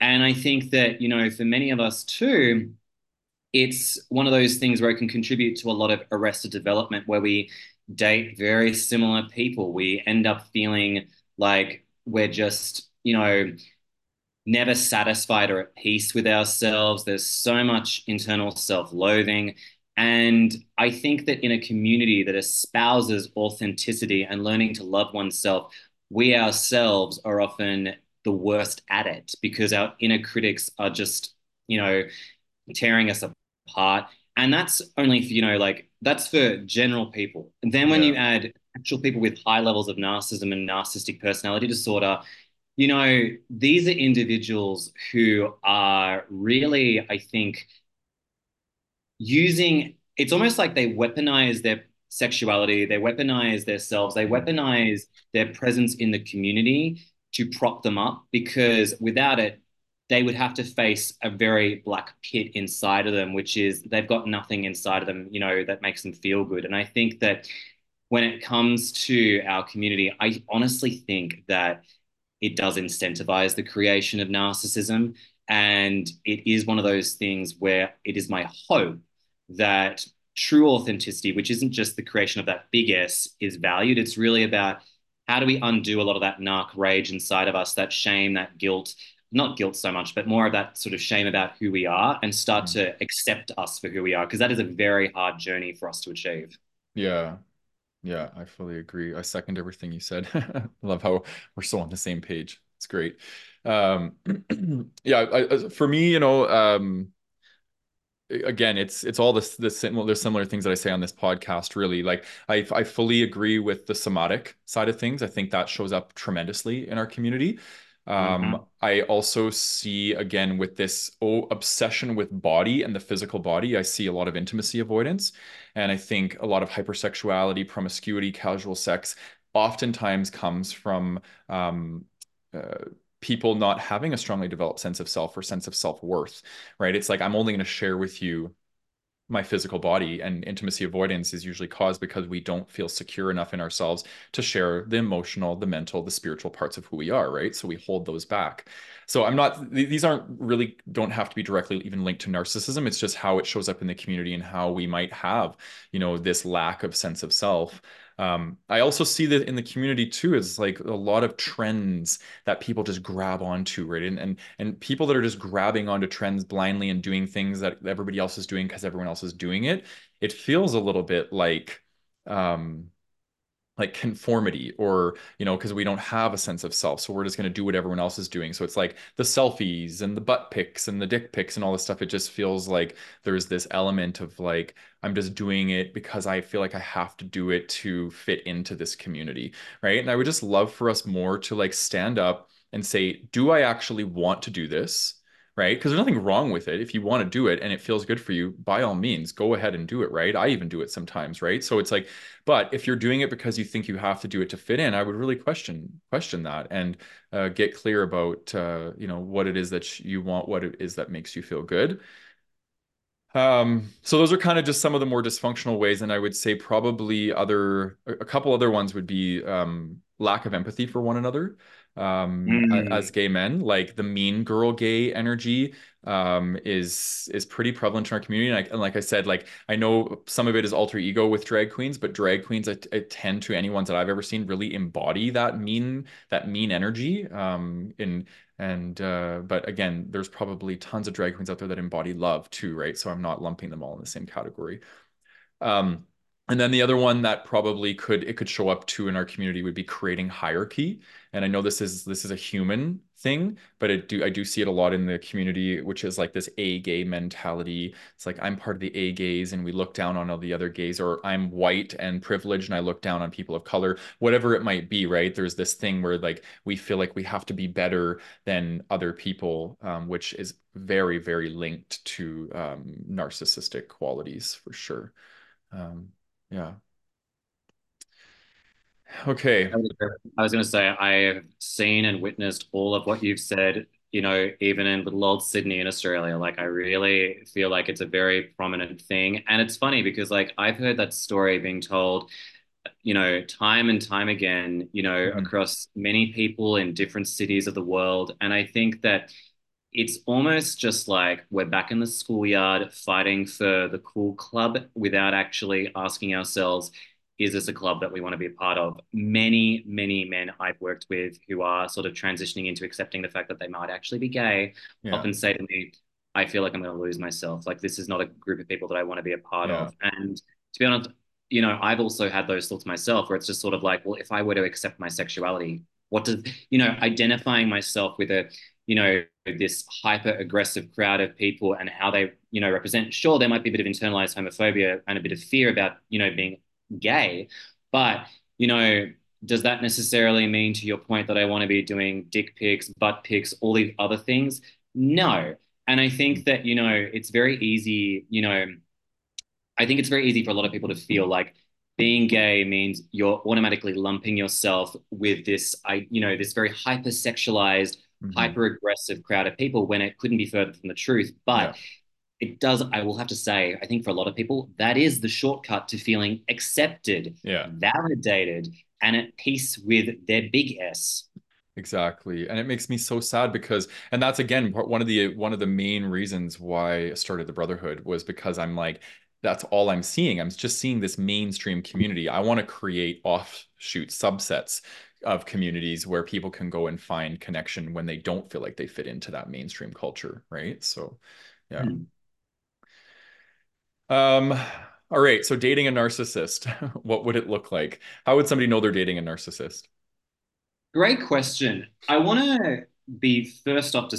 And I think that, you know, for many of us too, it's one of those things where it can contribute to a lot of arrested development where we date very similar people. We end up feeling like we're just, you know, never satisfied or at peace with ourselves. There's so much internal self-loathing. And I think that in a community that espouses authenticity and learning to love oneself, we ourselves are often the worst at it because our inner critics are just, you know, tearing us apart. And that's only, you know, like that's for general people. And then when you add actual people with high levels of narcissism and narcissistic personality disorder, you know, these are individuals who are really, I think, using, it's almost like they weaponize their sexuality, they weaponize themselves, they weaponize their presence in the community to prop them up, because without it, they would have to face a very black pit inside of them, which is they've got nothing inside of them, you know, that makes them feel good. And I think that when it comes to our community, I honestly think that it does incentivize the creation of narcissism. And it is one of those things where it is my hope that true authenticity, which isn't just the creation of that big S, is valued. It's really about how do we undo a lot of that narc rage inside of us, that shame, that guilt, not guilt so much, but more of that sort of shame about who we are and start to accept us for who we are. Because that is a very hard journey for us to achieve. Yeah, I fully agree. I second everything you said. I love how we're so on the same page. It's great. For me, you know, again, it's all there's similar things that I say on this podcast, really. Like I fully agree with the somatic side of things. I think that shows up tremendously in our community. I also see, again, with this obsession with body and the physical body, I see a lot of intimacy avoidance. And I think a lot of hypersexuality, promiscuity, casual sex oftentimes comes from people not having a strongly developed sense of self or sense of self-worth, right? It's like, I'm only going to share with you my physical body, and intimacy avoidance is usually caused because we don't feel secure enough in ourselves to share the emotional, the mental, the spiritual parts of who we are, right? So we hold those back. So these don't have to be directly even linked to narcissism. It's just how it shows up in the community and how we might have, you know, this lack of sense of self. I also see that in the community too, is like a lot of trends that people just grab onto, right? And people that are just grabbing onto trends blindly and doing things that everybody else is doing because everyone else is doing it. It feels a little bit like conformity, or, you know, because we don't have a sense of self, so we're just going to do what everyone else is doing. So it's like the selfies and the butt pics and the dick pics and all this stuff. It just feels like there's this element of like, I'm just doing it because I feel like I have to do it to fit into this community, right? And I would just love for us more to like stand up and say, do I actually want to do this? Right? Because there's nothing wrong with it. If you want to do it and it feels good for you, by all means, go ahead and do it, right? I even do it sometimes, right? So it's like, but if you're doing it because you think you have to do it to fit in, I would really question that, and get clear about, you know, what it is that you want, what it is that makes you feel good. So those are kind of just some of the more dysfunctional ways. And I would say probably a couple other ones would be lack of empathy for one another. As gay men, like the mean girl gay energy is pretty prevalent in our community, and like I said, like I know some of it is alter ego with drag queens, but drag queens I tend to, any ones that I've ever seen, really embody that mean energy. But again, there's probably tons of drag queens out there that embody love too, right? So I'm not lumping them all in the same category. And then the other one that probably could show up too in our community would be creating hierarchy. And I know this is a human thing, but I do see it a lot in the community, which is like this A gay mentality. It's like, I'm part of the A gays and we look down on all the other gays, or I'm white and privileged and I look down on people of color, whatever it might be, right? There's this thing where like, we feel like we have to be better than other people, which is very, very linked to narcissistic qualities for sure. Yeah. Okay. I was going to say, I've seen and witnessed all of what you've said, you know, even in little old Sydney in Australia. Like, I really feel like it's a very prominent thing. And it's funny because, like, I've heard that story being told, you know, time and time again, you know, across many people in different cities of the world. And I think that it's almost just like we're back in the schoolyard fighting for the cool club without actually asking ourselves, is this a club that we want to be a part of? Many, many men I've worked with who are sort of transitioning into accepting the fact that they might actually be gay often say to me, I feel like I'm going to lose myself. Like, this is not a group of people that I want to be a part of. And to be honest, you know, I've also had those thoughts myself where it's just sort of like, well, if I were to accept my sexuality, what does, you know, identifying myself with a, you know, this hyper aggressive crowd of people and how they, you know, represent, sure, there might be a bit of internalized homophobia and a bit of fear about, you know, being gay, but, you know, does that necessarily mean, to your point, that I want to be doing dick pics, butt pics, all these other things? No. And I think that, you know, it's very easy, you know, I think it's very easy for a lot of people to feel like being gay means you're automatically lumping yourself with this, you know, this very hypersexualized, hyper aggressive crowd of people, when it couldn't be further from the truth. But it does, I will have to say, I think for a lot of people, that is the shortcut to feeling accepted, validated, and at peace with their big S. Exactly. And it makes me so sad because, and that's again, one of the main reasons why I started the Brotherhood, was because I'm like, that's all I'm seeing. I'm just seeing this mainstream community. I want to create offshoot subsets of communities where people can go and find connection when they don't feel like they fit into that mainstream culture, right? So, yeah. All right. So, dating a narcissist, what would it look like? How would somebody know they're dating a narcissist? Great question. I want to start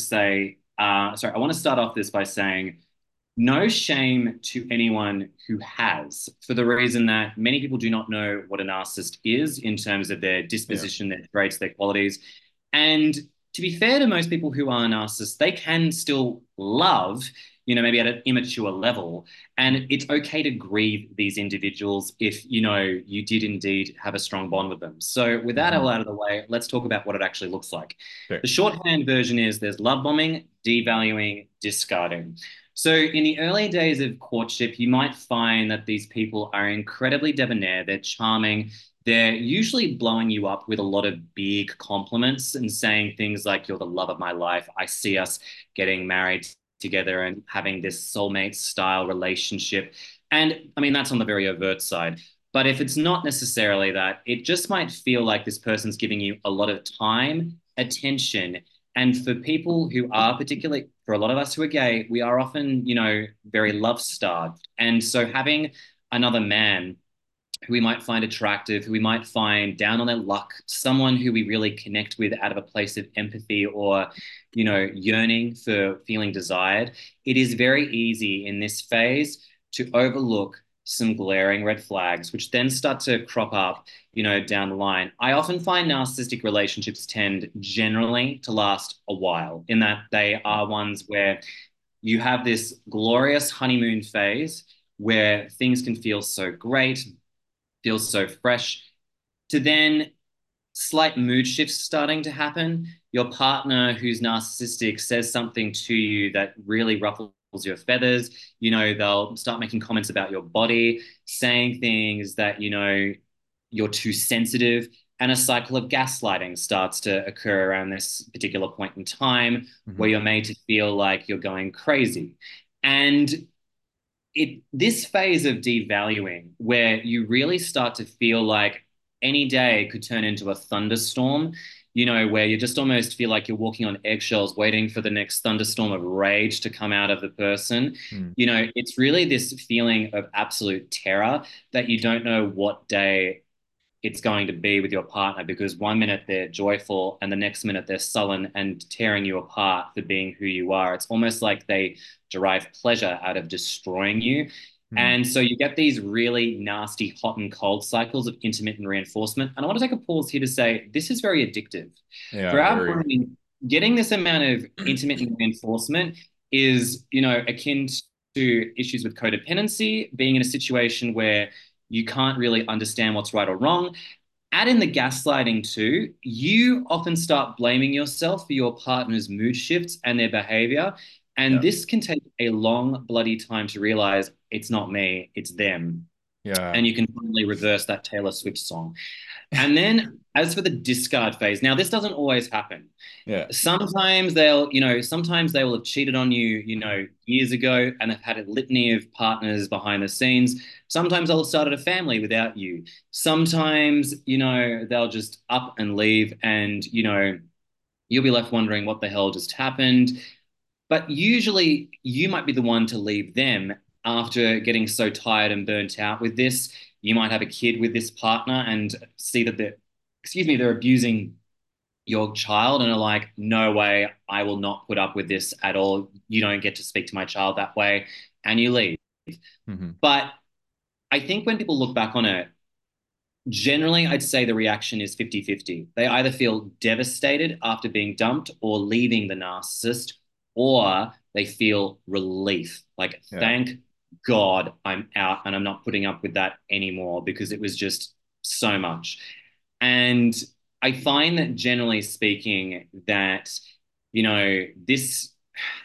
off this by saying, no shame to anyone who has, for the reason that many people do not know what a narcissist is in terms of their disposition, their traits, their qualities. And to be fair to most people who are narcissists, they can still love, you know, maybe at an immature level. And it's okay to grieve these individuals if, you know, you did indeed have a strong bond with them. So with that all out of the way, let's talk about what it actually looks like. Okay. The shorthand version is there's love bombing, devaluing, discarding. So in the early days of courtship, you might find that these people are incredibly debonair, they're charming, they're usually blowing you up with a lot of big compliments and saying things like, you're the love of my life, I see us getting married together and having this soulmate style relationship. And I mean, that's on the very overt side. But if it's not necessarily that, it just might feel like this person's giving you a lot of time, attention. And for people who are, particularly for a lot of us who are gay, we are often, you know, very love-starved. And so having another man who we might find attractive, who we might find down on their luck, someone who we really connect with out of a place of empathy or, you know, yearning for feeling desired, it is very easy in this phase to overlook some glaring red flags, which then start to crop up, you know, down the line. I often find narcissistic relationships tend generally to last a while, in that they are ones where you have this glorious honeymoon phase where things can feel so great, feel so fresh, to then slight mood shifts starting to happen. Your partner who's narcissistic says something to you that really ruffles your feathers. You know, they'll start making comments about your body, saying things that, you know, you're too sensitive, and a cycle of gaslighting starts to occur around this particular point in time, mm-hmm. where you're made to feel like you're going crazy. And this phase of devaluing, where you really start to feel like any day could turn into a thunderstorm, you know, where you just almost feel like you're walking on eggshells, waiting for the next thunderstorm of rage to come out of the person. Mm. You know, it's really this feeling of absolute terror that you don't know what day it's going to be with your partner, because one minute they're joyful and the next minute they're sullen and tearing you apart for being who you are. It's almost like they derive pleasure out of destroying you. Mm. And so you get these really nasty hot and cold cycles of intermittent reinforcement. And I want to take a pause here to say, this is very addictive. Yeah, for our brain, getting this amount of intermittent reinforcement is, you know, akin to issues with codependency, being in a situation where you can't really understand what's right or wrong. Add in the gaslighting too, you often start blaming yourself for your partner's mood shifts and their behavior. And this can take a long bloody time to realize it's not me, it's them. Yeah. And you can finally reverse that Taylor Swift song. And then as for the discard phase, now this doesn't always happen. Yeah. Sometimes they will have cheated on you, you know, years ago and have had a litany of partners behind the scenes. Sometimes they'll have started a family without you. Sometimes, you know, they'll just up and leave and, you know, you'll be left wondering what the hell just happened. But usually you might be the one to leave them after getting so tired and burnt out with this. You might have a kid with this partner and see that they're abusing your child and are like, no way, I will not put up with this at all. You don't get to speak to my child that way. And you leave. Mm-hmm. But I think when people look back on it, generally I'd say the reaction is 50-50. They either feel devastated after being dumped or leaving the narcissist, or they feel relief. Like, thank God I'm out and I'm not putting up with that anymore, because it was just so much. And I find that generally speaking that, you know, this,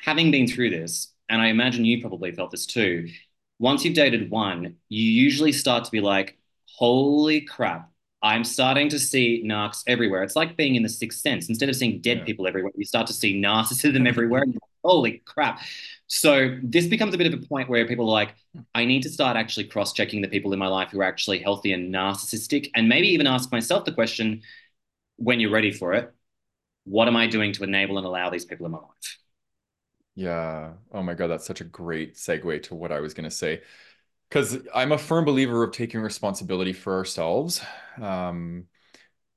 having been through this, and I imagine you probably felt this too, once you've dated one, you usually start to be like, holy crap, I'm starting to see narcs everywhere. It's like being in The Sixth Sense. Instead of seeing dead people everywhere, you start to see narcissism everywhere. Holy crap. So this becomes a bit of a point where people are like, I need to start actually cross-checking the people in my life who are actually healthy and narcissistic, and maybe even ask myself the question, when you're ready for it, what am I doing to enable and allow these people in my life? Yeah. Oh my God, that's such a great segue to what I was going to say, because I'm a firm believer of taking responsibility for ourselves.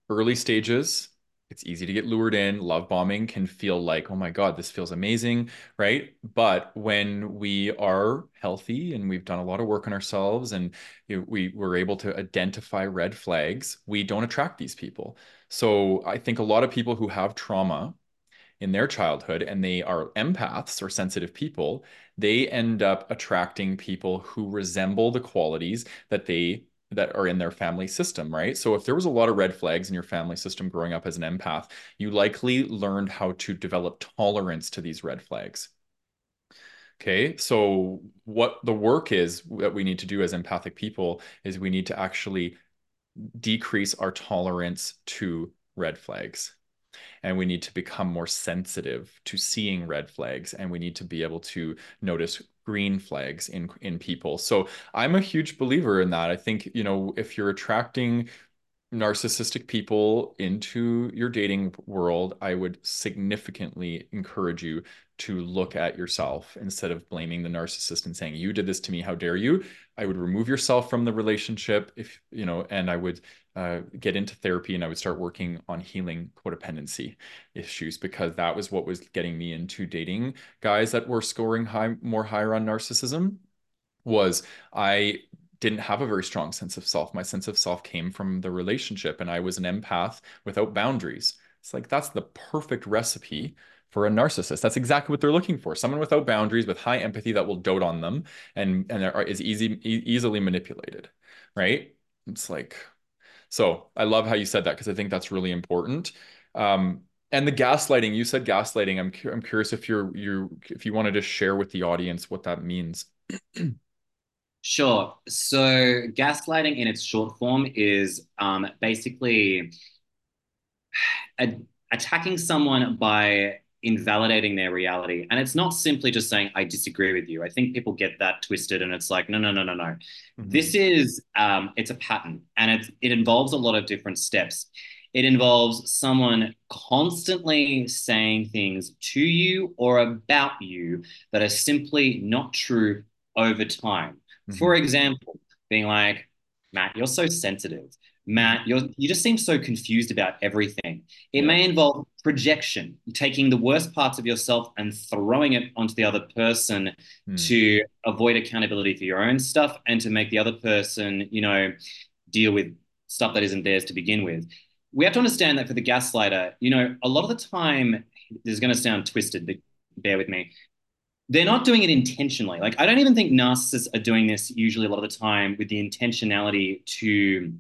Early stages, it's easy to get lured in. Love bombing can feel like, oh my God, this feels amazing, right? But when we are healthy and we've done a lot of work on ourselves and we're able to identify red flags, we don't attract these people. So I think a lot of people who have trauma in their childhood and they are empaths or sensitive people, they end up attracting people who resemble the qualities that are in their family system, right? So if there was a lot of red flags in your family system growing up as an empath, you likely learned how to develop tolerance to these red flags. Okay, so what the work is that we need to do as empathic people is we need to actually decrease our tolerance to red flags. And we need to become more sensitive to seeing red flags, and we need to be able to notice green flags in people. So I'm a huge believer in that. I think, you know, if you're attracting narcissistic people into your dating world, I would significantly encourage you to look at yourself instead of blaming the narcissist and saying, you did this to me, how dare you? I would remove yourself from the relationship, if you know, and I would get into therapy, and I would start working on healing codependency issues, because that was what was getting me into dating guys that were scoring higher on narcissism. Was I didn't have a very strong sense of self. My sense of self came from the relationship, and I was an empath without boundaries. It's like, that's the perfect recipe for a narcissist. That's exactly what they're looking for. Someone without boundaries, with high empathy, that will dote on them and is easily manipulated, right? It's like, so I love how you said that, because I think that's really important. And the gaslighting, you said gaslighting. I'm curious if you wanted to share with the audience what that means. Sure. So gaslighting in its short form is basically attacking someone by invalidating their reality. And it's not simply just saying, I disagree with you. I think people get that twisted, and it's like, no. Mm-hmm. This is, it's a pattern, and it involves a lot of different steps. It involves someone constantly saying things to you or about you that are simply not true over time. Mm-hmm. For example, being like, Matt, you're so sensitive. Matt, you just seem so confused about everything. It may involve projection, taking the worst parts of yourself and throwing it onto the other person to avoid accountability for your own stuff and to make the other person, you know, deal with stuff that isn't theirs to begin with. We have to understand that for the gaslighter, you know, a lot of the time, this is going to sound twisted, but bear with me. They're not doing it intentionally. Like, I don't even think narcissists are doing this usually a lot of the time with the intentionality to,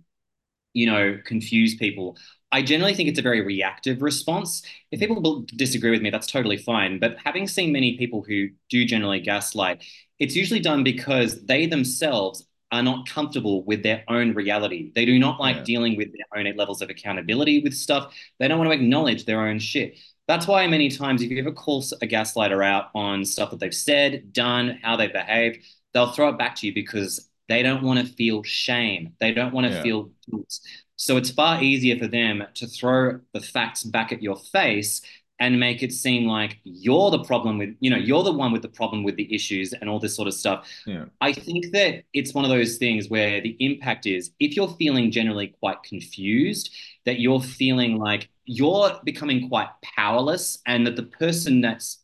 you know, confuse people. I generally think it's a very reactive response. If people disagree with me, that's totally fine. But having seen many people who do generally gaslight, it's usually done because they themselves are not comfortable with their own reality. They do not like dealing with their own levels of accountability with stuff. They don't want to acknowledge their own shit. That's why many times, if you ever call a gaslighter out on stuff that they've said, done, how they've behaved, they'll throw it back to you because they don't want to feel shame. They don't want to feel guilt. So it's far easier for them to throw the facts back at your face and make it seem like you're the problem with, you know, you're the one with the problem with the issues and all this sort of stuff. Yeah. I think that it's one of those things where the impact is, if you're feeling generally quite confused, that you're feeling like you're becoming quite powerless, and that the person that's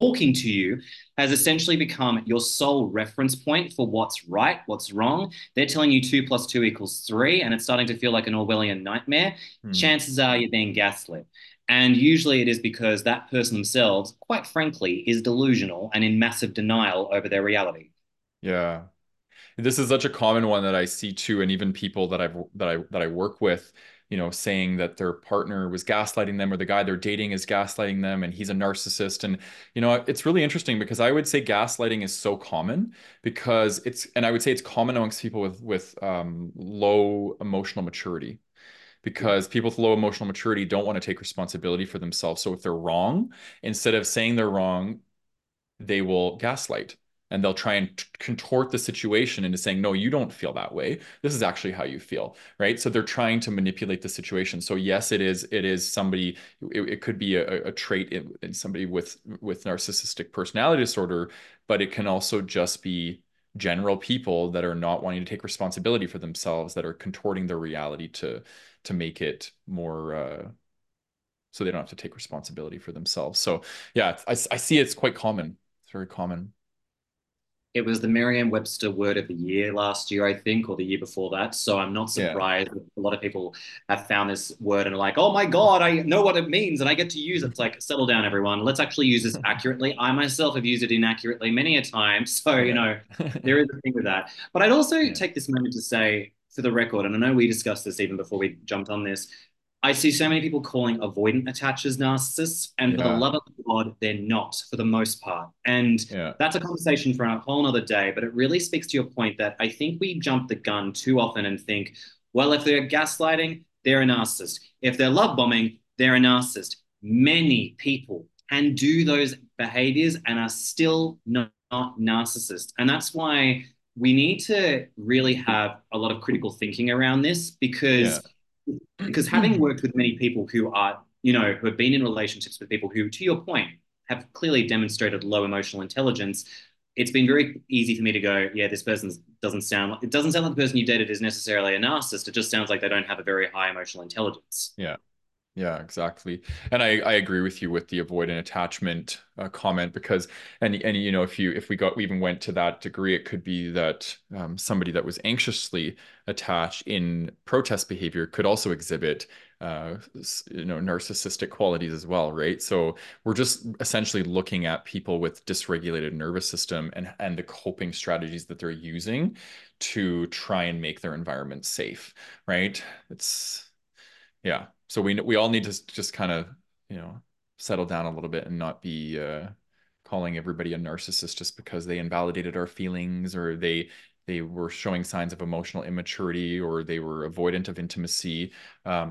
talking to you has essentially become your sole reference point for what's right, what's wrong. They're telling you 2 + 2 = 3, and it's starting to feel like an Orwellian nightmare. Chances are you're being gaslit. And usually it is because that person themselves, quite frankly, is delusional and in massive denial over their reality. Yeah. This is such a common one that I see too. And even people that I work with, you know, saying that their partner was gaslighting them, or the guy they're dating is gaslighting them, and he's a narcissist. And, you know, it's really interesting, because I would say gaslighting is so common because I would say it's common amongst people with low emotional maturity, because people with low emotional maturity don't want to take responsibility for themselves. So if they're wrong, instead of saying they're wrong, they will gaslight. And they'll try and contort the situation into saying, no, you don't feel that way. This is actually how you feel, right? So they're trying to manipulate the situation. So yes, it is somebody, it could be a trait in somebody with narcissistic personality disorder, but it can also just be general people that are not wanting to take responsibility for themselves, that are contorting their reality to make it more, so they don't have to take responsibility for themselves. So yeah, I see it's quite common. It's very common. It was the Merriam-Webster word of the year last year, I think, or the year before that. So I'm not surprised that a lot of people have found this word and are like, oh my God, I know what it means and I get to use it. It's like, settle down, everyone. Let's actually use this accurately. I myself have used it inaccurately many a time. So, you know, there is a thing with that. But I'd also take this moment to say, for the record, and I know we discussed this even before we jumped on this, I see so many people calling avoidant attachers narcissists, and for the love of God, they're not, for the most part. And that's a conversation for a whole other day, but it really speaks to your point that I think we jump the gun too often and think, well, if they're gaslighting, they're a narcissist. If they're love bombing, they're a narcissist. Many people can do those behaviors and are still not narcissists. And that's why we need to really have a lot of critical thinking around this, because having worked with many people who are, you know, who have been in relationships with people who, to your point, have clearly demonstrated low emotional intelligence, it's been very easy for me to go, yeah, this person doesn't sound like the person you dated is necessarily a narcissist. It just sounds like they don't have a very high emotional intelligence. Yeah. Yeah, exactly. And I agree with you with the avoidant attachment comment, because, and you know, if we even went to that degree, it could be that somebody that was anxiously attached in protest behavior could also exhibit, you know, narcissistic qualities as well, right? So we're just essentially looking at people with dysregulated nervous system and the coping strategies that they're using to try and make their environment safe, right? So we all need to just kind of, you know, settle down a little bit and not be calling everybody a narcissist just because they invalidated our feelings, or they were showing signs of emotional immaturity, or they were avoidant of intimacy.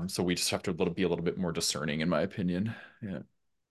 So we just have to be a little bit more discerning, in my opinion. Yeah,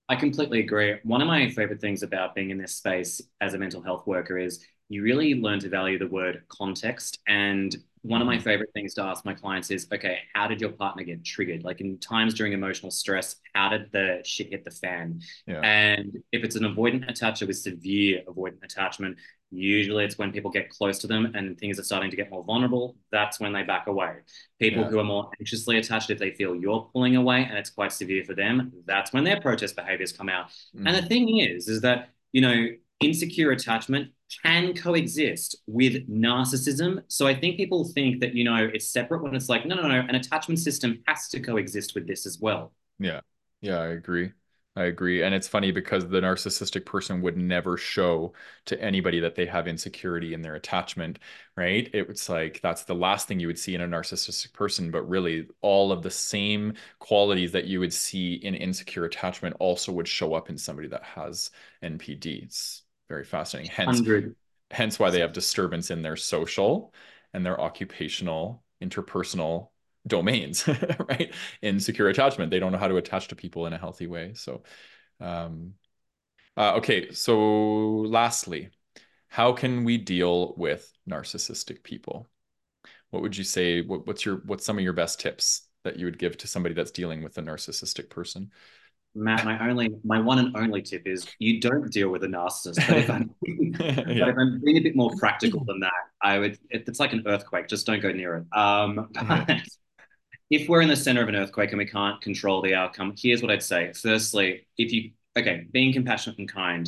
I completely agree. One of my favorite things about being in this space as a mental health worker is you really learn to value the word context. And one of my favorite things to ask my clients is, okay, how did your partner get triggered? Like, in times during emotional stress, how did the shit hit the fan? Yeah. And if it's an avoidant attacher with severe avoidant attachment, usually it's when people get close to them and things are starting to get more vulnerable. That's when they back away. People who are more anxiously attached, if they feel you're pulling away and it's quite severe for them, that's when their protest behaviors come out. Mm-hmm. And the thing is that, you know, insecure attachment can coexist with narcissism. So I think people think that, you know, it's separate, when it's like, no, an attachment system has to coexist with this as well. Yeah, I agree. And it's funny because the narcissistic person would never show to anybody that they have insecurity in their attachment, right? It's like, that's the last thing you would see in a narcissistic person, but really all of the same qualities that you would see in insecure attachment also would show up in somebody that has NPD. It's very fascinating. Hence why they have disturbance in their social and their occupational, interpersonal domains, right? Insecure attachment. They don't know how to attach to people in a healthy way. So, okay. So lastly, how can we deal with narcissistic people? What would you say, what's some of your best tips that you would give to somebody that's dealing with a narcissistic person? Matt, my one and only tip is you don't deal with a narcissist. But if I'm being a bit more practical than that, it's like an earthquake, just don't go near it. If we're in the center of an earthquake and we can't control the outcome, here's what I'd say. Firstly, being compassionate and kind,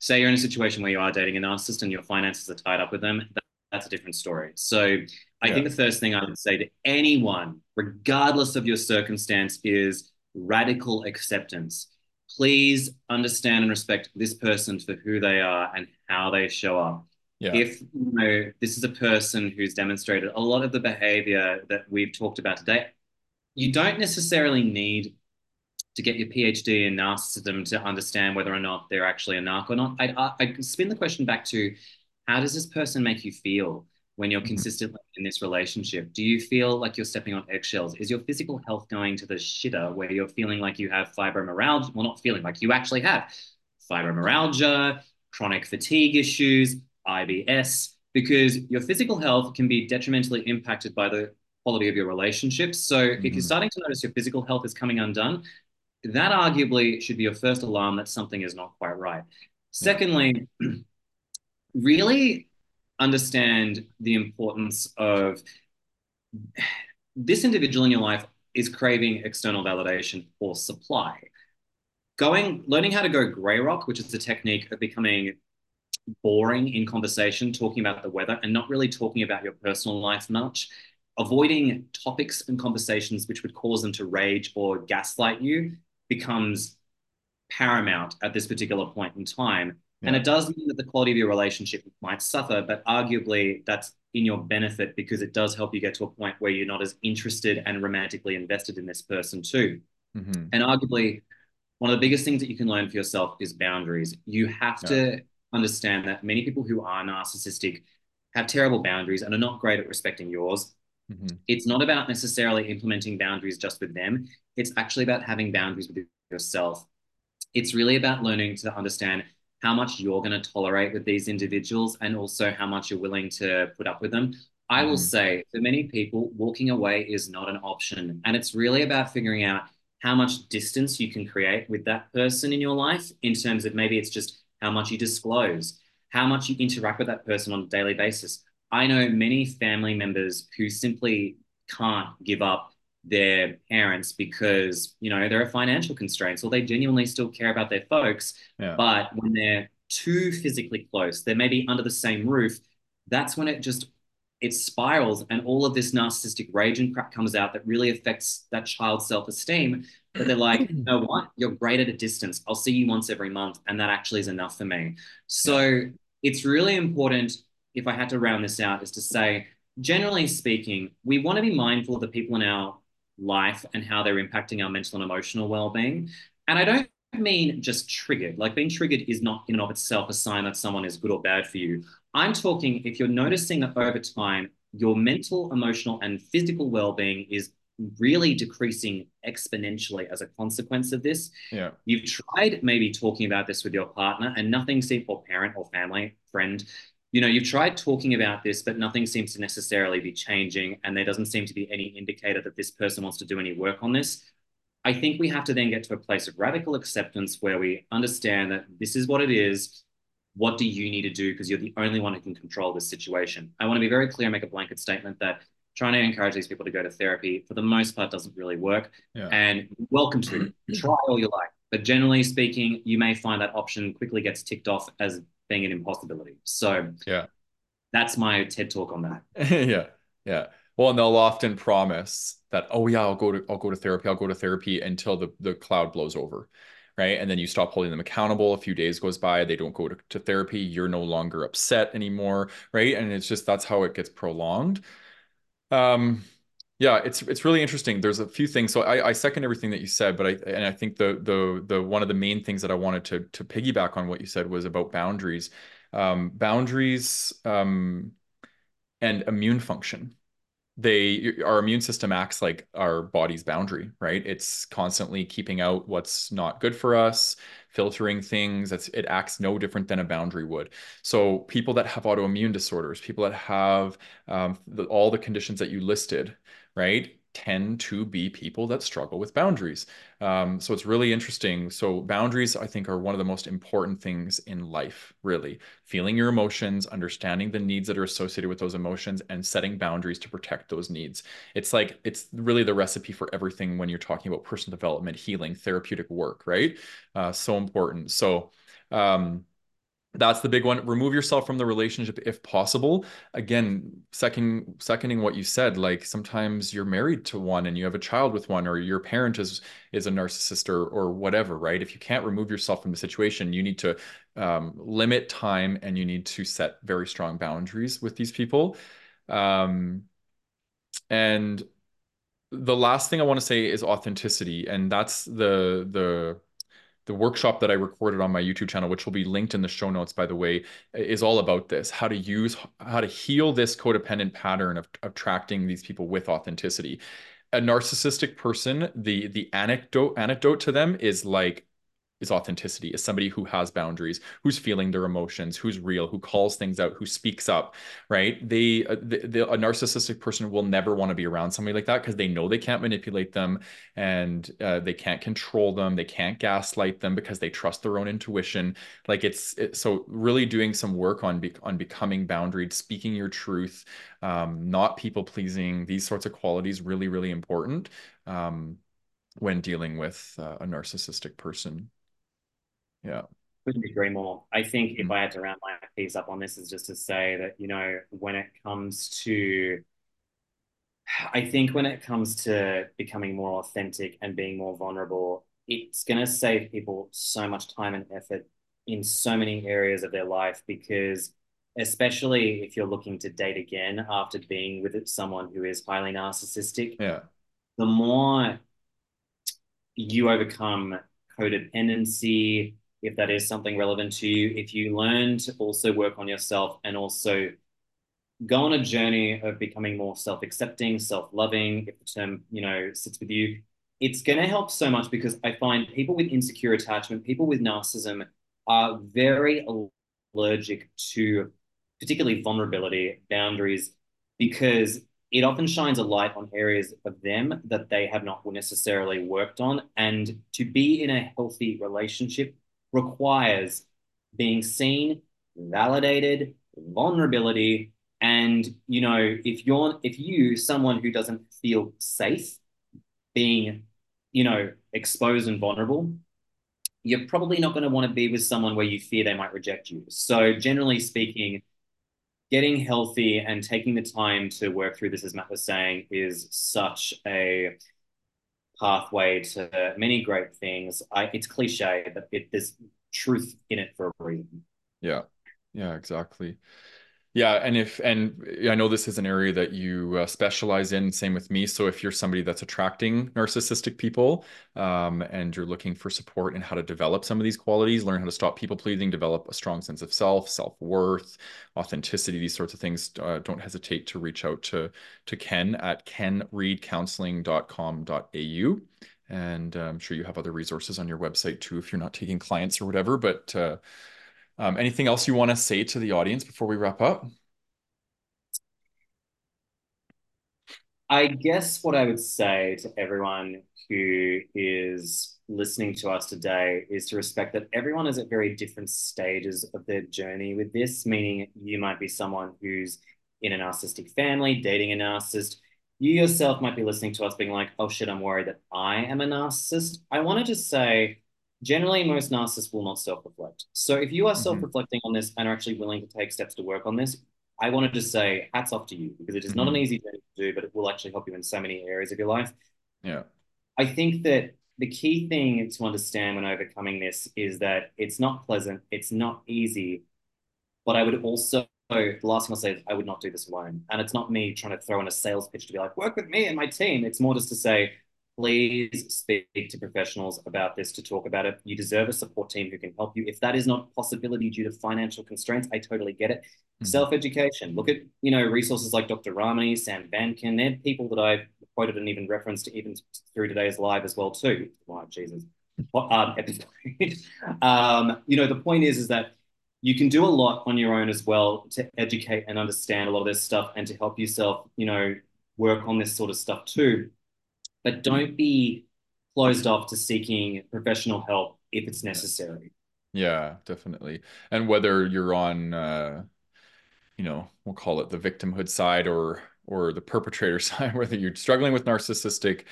say you're in a situation where you are dating a narcissist and your finances are tied up with them, that's a different story. So I think the first thing I would say to anyone, regardless of your circumstance, is radical acceptance. Please understand and respect this person for who they are and how they show up. Yeah. If you know this is a person who's demonstrated a lot of the behavior that we've talked about today, you don't necessarily need to get your PhD in narcissism to understand whether or not they're actually a narc or not. I'd spin the question back to, how does this person make you feel when you're consistently in this relationship? Do you feel like you're stepping on eggshells? Is your physical health going to the shitter where you're feeling like you have fibromyalgia? Well, not feeling like, you actually have fibromyalgia, chronic fatigue issues, IBS, because your physical health can be detrimentally impacted by the quality of your relationship. So if you're starting to notice your physical health is coming undone, that arguably should be your first alarm that something is not quite right. Secondly, really understand the importance of this individual in your life is craving external validation or supply. Learning how to go grey rock, which is the technique of becoming boring in conversation, talking about the weather and not really talking about your personal life much, avoiding topics and conversations which would cause them to rage or gaslight you, becomes paramount at this particular point in time. Yeah. And it does mean that the quality of your relationship might suffer, but arguably that's in your benefit because it does help you get to a point where you're not as interested and romantically invested in this person too. Mm-hmm. And arguably one of the biggest things that you can learn for yourself is boundaries. You have to understand that many people who are narcissistic have terrible boundaries and are not great at respecting yours. Mm-hmm. It's not about necessarily implementing boundaries just with them. It's actually about having boundaries with yourself. It's really about learning to understand how much you're going to tolerate with these individuals and also how much you're willing to put up with them. I will say for many people, walking away is not an option. And it's really about figuring out how much distance you can create with that person in your life in terms of maybe it's just how much you disclose, how much you interact with that person on a daily basis. I know many family members who simply can't give up their parents because, you know, there are financial constraints or they genuinely still care about their folks. Yeah. But when they're too physically close, they're maybe under the same roof, that's when it just, it spirals and all of this narcissistic rage and crap comes out that really affects that child's self-esteem. But they're like, you know what? You're great at a distance. I'll see you once every month. And that actually is enough for me. So it's really important, if I had to round this out, is to say, generally speaking, we want to be mindful of the people in our life and how they're impacting our mental and emotional well-being. And I don't mean just triggered. Like being triggered is not in and of itself a sign that someone is good or bad for you. I'm talking if you're noticing that over time, your mental, emotional, and physical well-being is really decreasing exponentially as a consequence of this. Yeah. You've tried maybe talking about this with your partner and nothing seems, or parent or family, friend, you know, you've tried talking about this, but nothing seems to necessarily be changing. And there doesn't seem to be any indicator that this person wants to do any work on this. I think we have to then get to a place of radical acceptance where we understand that this is what it is. What do you need to do? Because you're the only one who can control this situation. I want to be very clear and make a blanket statement that trying to encourage these people to go to therapy for the most part doesn't really work. Yeah. And welcome to it. Try all you like. But generally speaking, you may find that option quickly gets ticked off as being an impossibility. So that's my TED talk on that. Yeah. Well, and they'll often promise that, oh yeah, I'll go to therapy until the cloud blows over. Right. And then you stop holding them accountable. A few days goes by, they don't go to therapy. You're no longer upset anymore. Right. And it's just, that's how it gets prolonged. Yeah, it's really interesting. There's a few things. So I second everything that you said, but I think the one of the main things that I wanted to piggyback on what you said was about boundaries, and immune function. Our immune system acts like our body's boundary, right? It's constantly keeping out what's not good for us, filtering things. It acts no different than a boundary would. So people that have autoimmune disorders, people that have all the conditions that you listed, right, tend to be people that struggle with boundaries. So it's really interesting. So boundaries, I think, are one of the most important things in life, really. Feeling your emotions, understanding the needs that are associated with those emotions, and setting boundaries to protect those needs. It's really the recipe for everything when you're talking about personal development, healing, therapeutic work, right? So important. So, that's the big one. Remove yourself from the relationship if possible. Again, seconding what you said, like sometimes you're married to one and you have a child with one, or your parent is a narcissist or whatever, right? If you can't remove yourself from the situation, you need to limit time and you need to set very strong boundaries with these people. And the last thing I want to say is authenticity. And that's the workshop that I recorded on my YouTube channel, which will be linked in the show notes, by the way, is all about this, how to heal this codependent pattern of attracting these people with authenticity. A narcissistic person, the antidote to them is authenticity, is somebody who has boundaries, who's feeling their emotions, who's real, who calls things out, who speaks up, right? A narcissistic person will never want to be around somebody like that because they know they can't manipulate them and they can't control them. They can't gaslight them because they trust their own intuition. So really doing some work on becoming boundaried, speaking your truth, not people pleasing, these sorts of qualities, really, really important when dealing with a narcissistic person. Yeah. Couldn't agree more. I think if I had to round my piece up on this is just to say that, you know, when it comes to becoming more authentic and being more vulnerable, it's going to save people so much time and effort in so many areas of their life, because especially if you're looking to date again after being with someone who is highly narcissistic, the more you overcome codependency, if that is something relevant to you, if you learn to also work on yourself and also go on a journey of becoming more self-accepting, self-loving, if the term, you know, sits with you, it's going to help so much, because I find people with insecure attachment, people with narcissism are very allergic to particularly vulnerability, boundaries, because it often shines a light on areas of them that they have not necessarily worked on. And to be in a healthy relationship requires being seen, validated, vulnerability. And, you know, if you, someone who doesn't feel safe being, you know, exposed and vulnerable, you're probably not going to want to be with someone where you fear they might reject you. So generally speaking, getting healthy and taking the time to work through this, as Matt was saying, is such a pathway to many great things. It's cliche, but there's truth in it for a reason. Yeah, exactly. Yeah, and I know this is an area that you specialize in, same with me. So if you're somebody that's attracting narcissistic people and you're looking for support in how to develop some of these qualities, learn how to stop people pleasing, develop a strong sense of self, self-worth, authenticity, these sorts of things, don't hesitate to reach out to Ken at kenreidcounseling.com.au. And I'm sure you have other resources on your website too, if you're not taking clients or whatever, but anything else you want to say to the audience before we wrap up? I guess what I would say to everyone who is listening to us today is to respect that everyone is at very different stages of their journey with this, meaning you might be someone who's in a narcissistic family, dating a narcissist. You yourself might be listening to us being like, oh shit, I'm worried that I am a narcissist. I wanted to say, generally, most narcissists will not self-reflect. So if you are self-reflecting on this and are actually willing to take steps to work on this, I wanted to say hats off to you, because it is not an easy journey to do, but it will actually help you in so many areas of your life. Yeah, I think that the key thing to understand when overcoming this is that it's not pleasant, it's not easy, but I would also, the last thing I'll say is I would not do this alone. And it's not me trying to throw in a sales pitch to be like, work with me and my team. It's more just to say, please speak to professionals about this, to talk about it. You deserve a support team who can help you. If that is not a possibility due to financial constraints, I totally get it. Self-education. Look at, you know, resources like Dr. Ramani, Sam Vaknin. They're people that I've quoted and even referenced to even through today's live as well too. Wow, Jesus. Episode. You know, the point is that you can do a lot on your own as well to educate and understand a lot of this stuff and to help yourself, you know, work on this sort of stuff too. But don't be closed off to seeking professional help if it's necessary. Yeah, definitely. And whether you're on, you know, we'll call it the victimhood side or the perpetrator side, whether you're struggling with narcissistic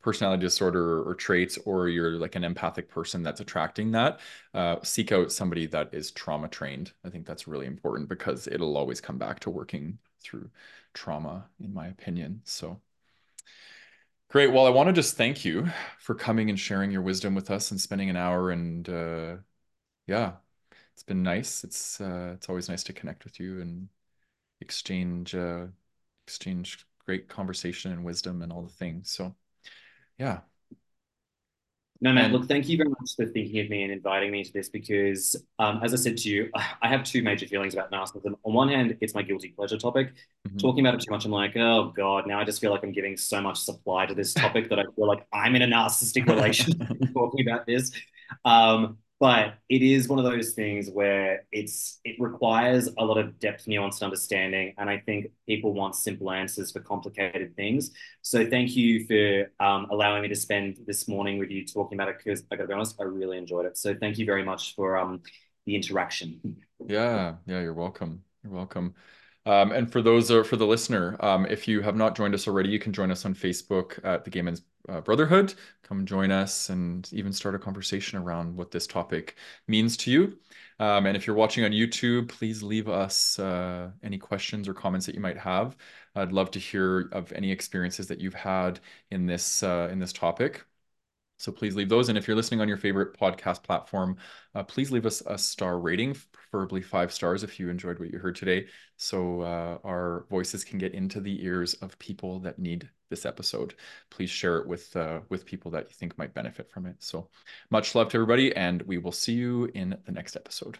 personality disorder or traits, or you're like an empathic person that's attracting that, seek out somebody that is trauma trained. I think that's really important, because it'll always come back to working through trauma, in my opinion. So. Great. Well, I want to just thank you for coming and sharing your wisdom with us and spending an hour. And yeah, it's been nice. It's always nice to connect with you and exchange great conversation and wisdom and all the things. So yeah. No, Matt, look, thank you very much for thinking of me and inviting me to this, because as I said to you, I have two major feelings about narcissism. On one hand, it's my guilty pleasure topic. Talking about it too much, I'm like, oh God, now I just feel like I'm giving so much supply to this topic that I feel like I'm in a narcissistic relationship talking about this. But it is one of those things where it requires a lot of depth, nuance, and understanding. And I think people want simple answers for complicated things. So thank you for allowing me to spend this morning with you talking about it, because I gotta be honest, I really enjoyed it. So thank you very much for the interaction. Yeah, you're welcome. You're welcome. And for those for the listener, if you have not joined us already, you can join us on Facebook at the Gay Men's Brotherhood. Come join us and even start a conversation around what this topic means to you. And if you're watching on YouTube, please leave us any questions or comments that you might have. I'd love to hear of any experiences that you've had in this topic. So please leave those. And if you're listening on your favorite podcast platform, please leave us a star rating, preferably 5 stars if you enjoyed what you heard today. So our voices can get into the ears of people that need this episode. Please share it with people that you think might benefit from it. So much love to everybody, and we will see you in the next episode.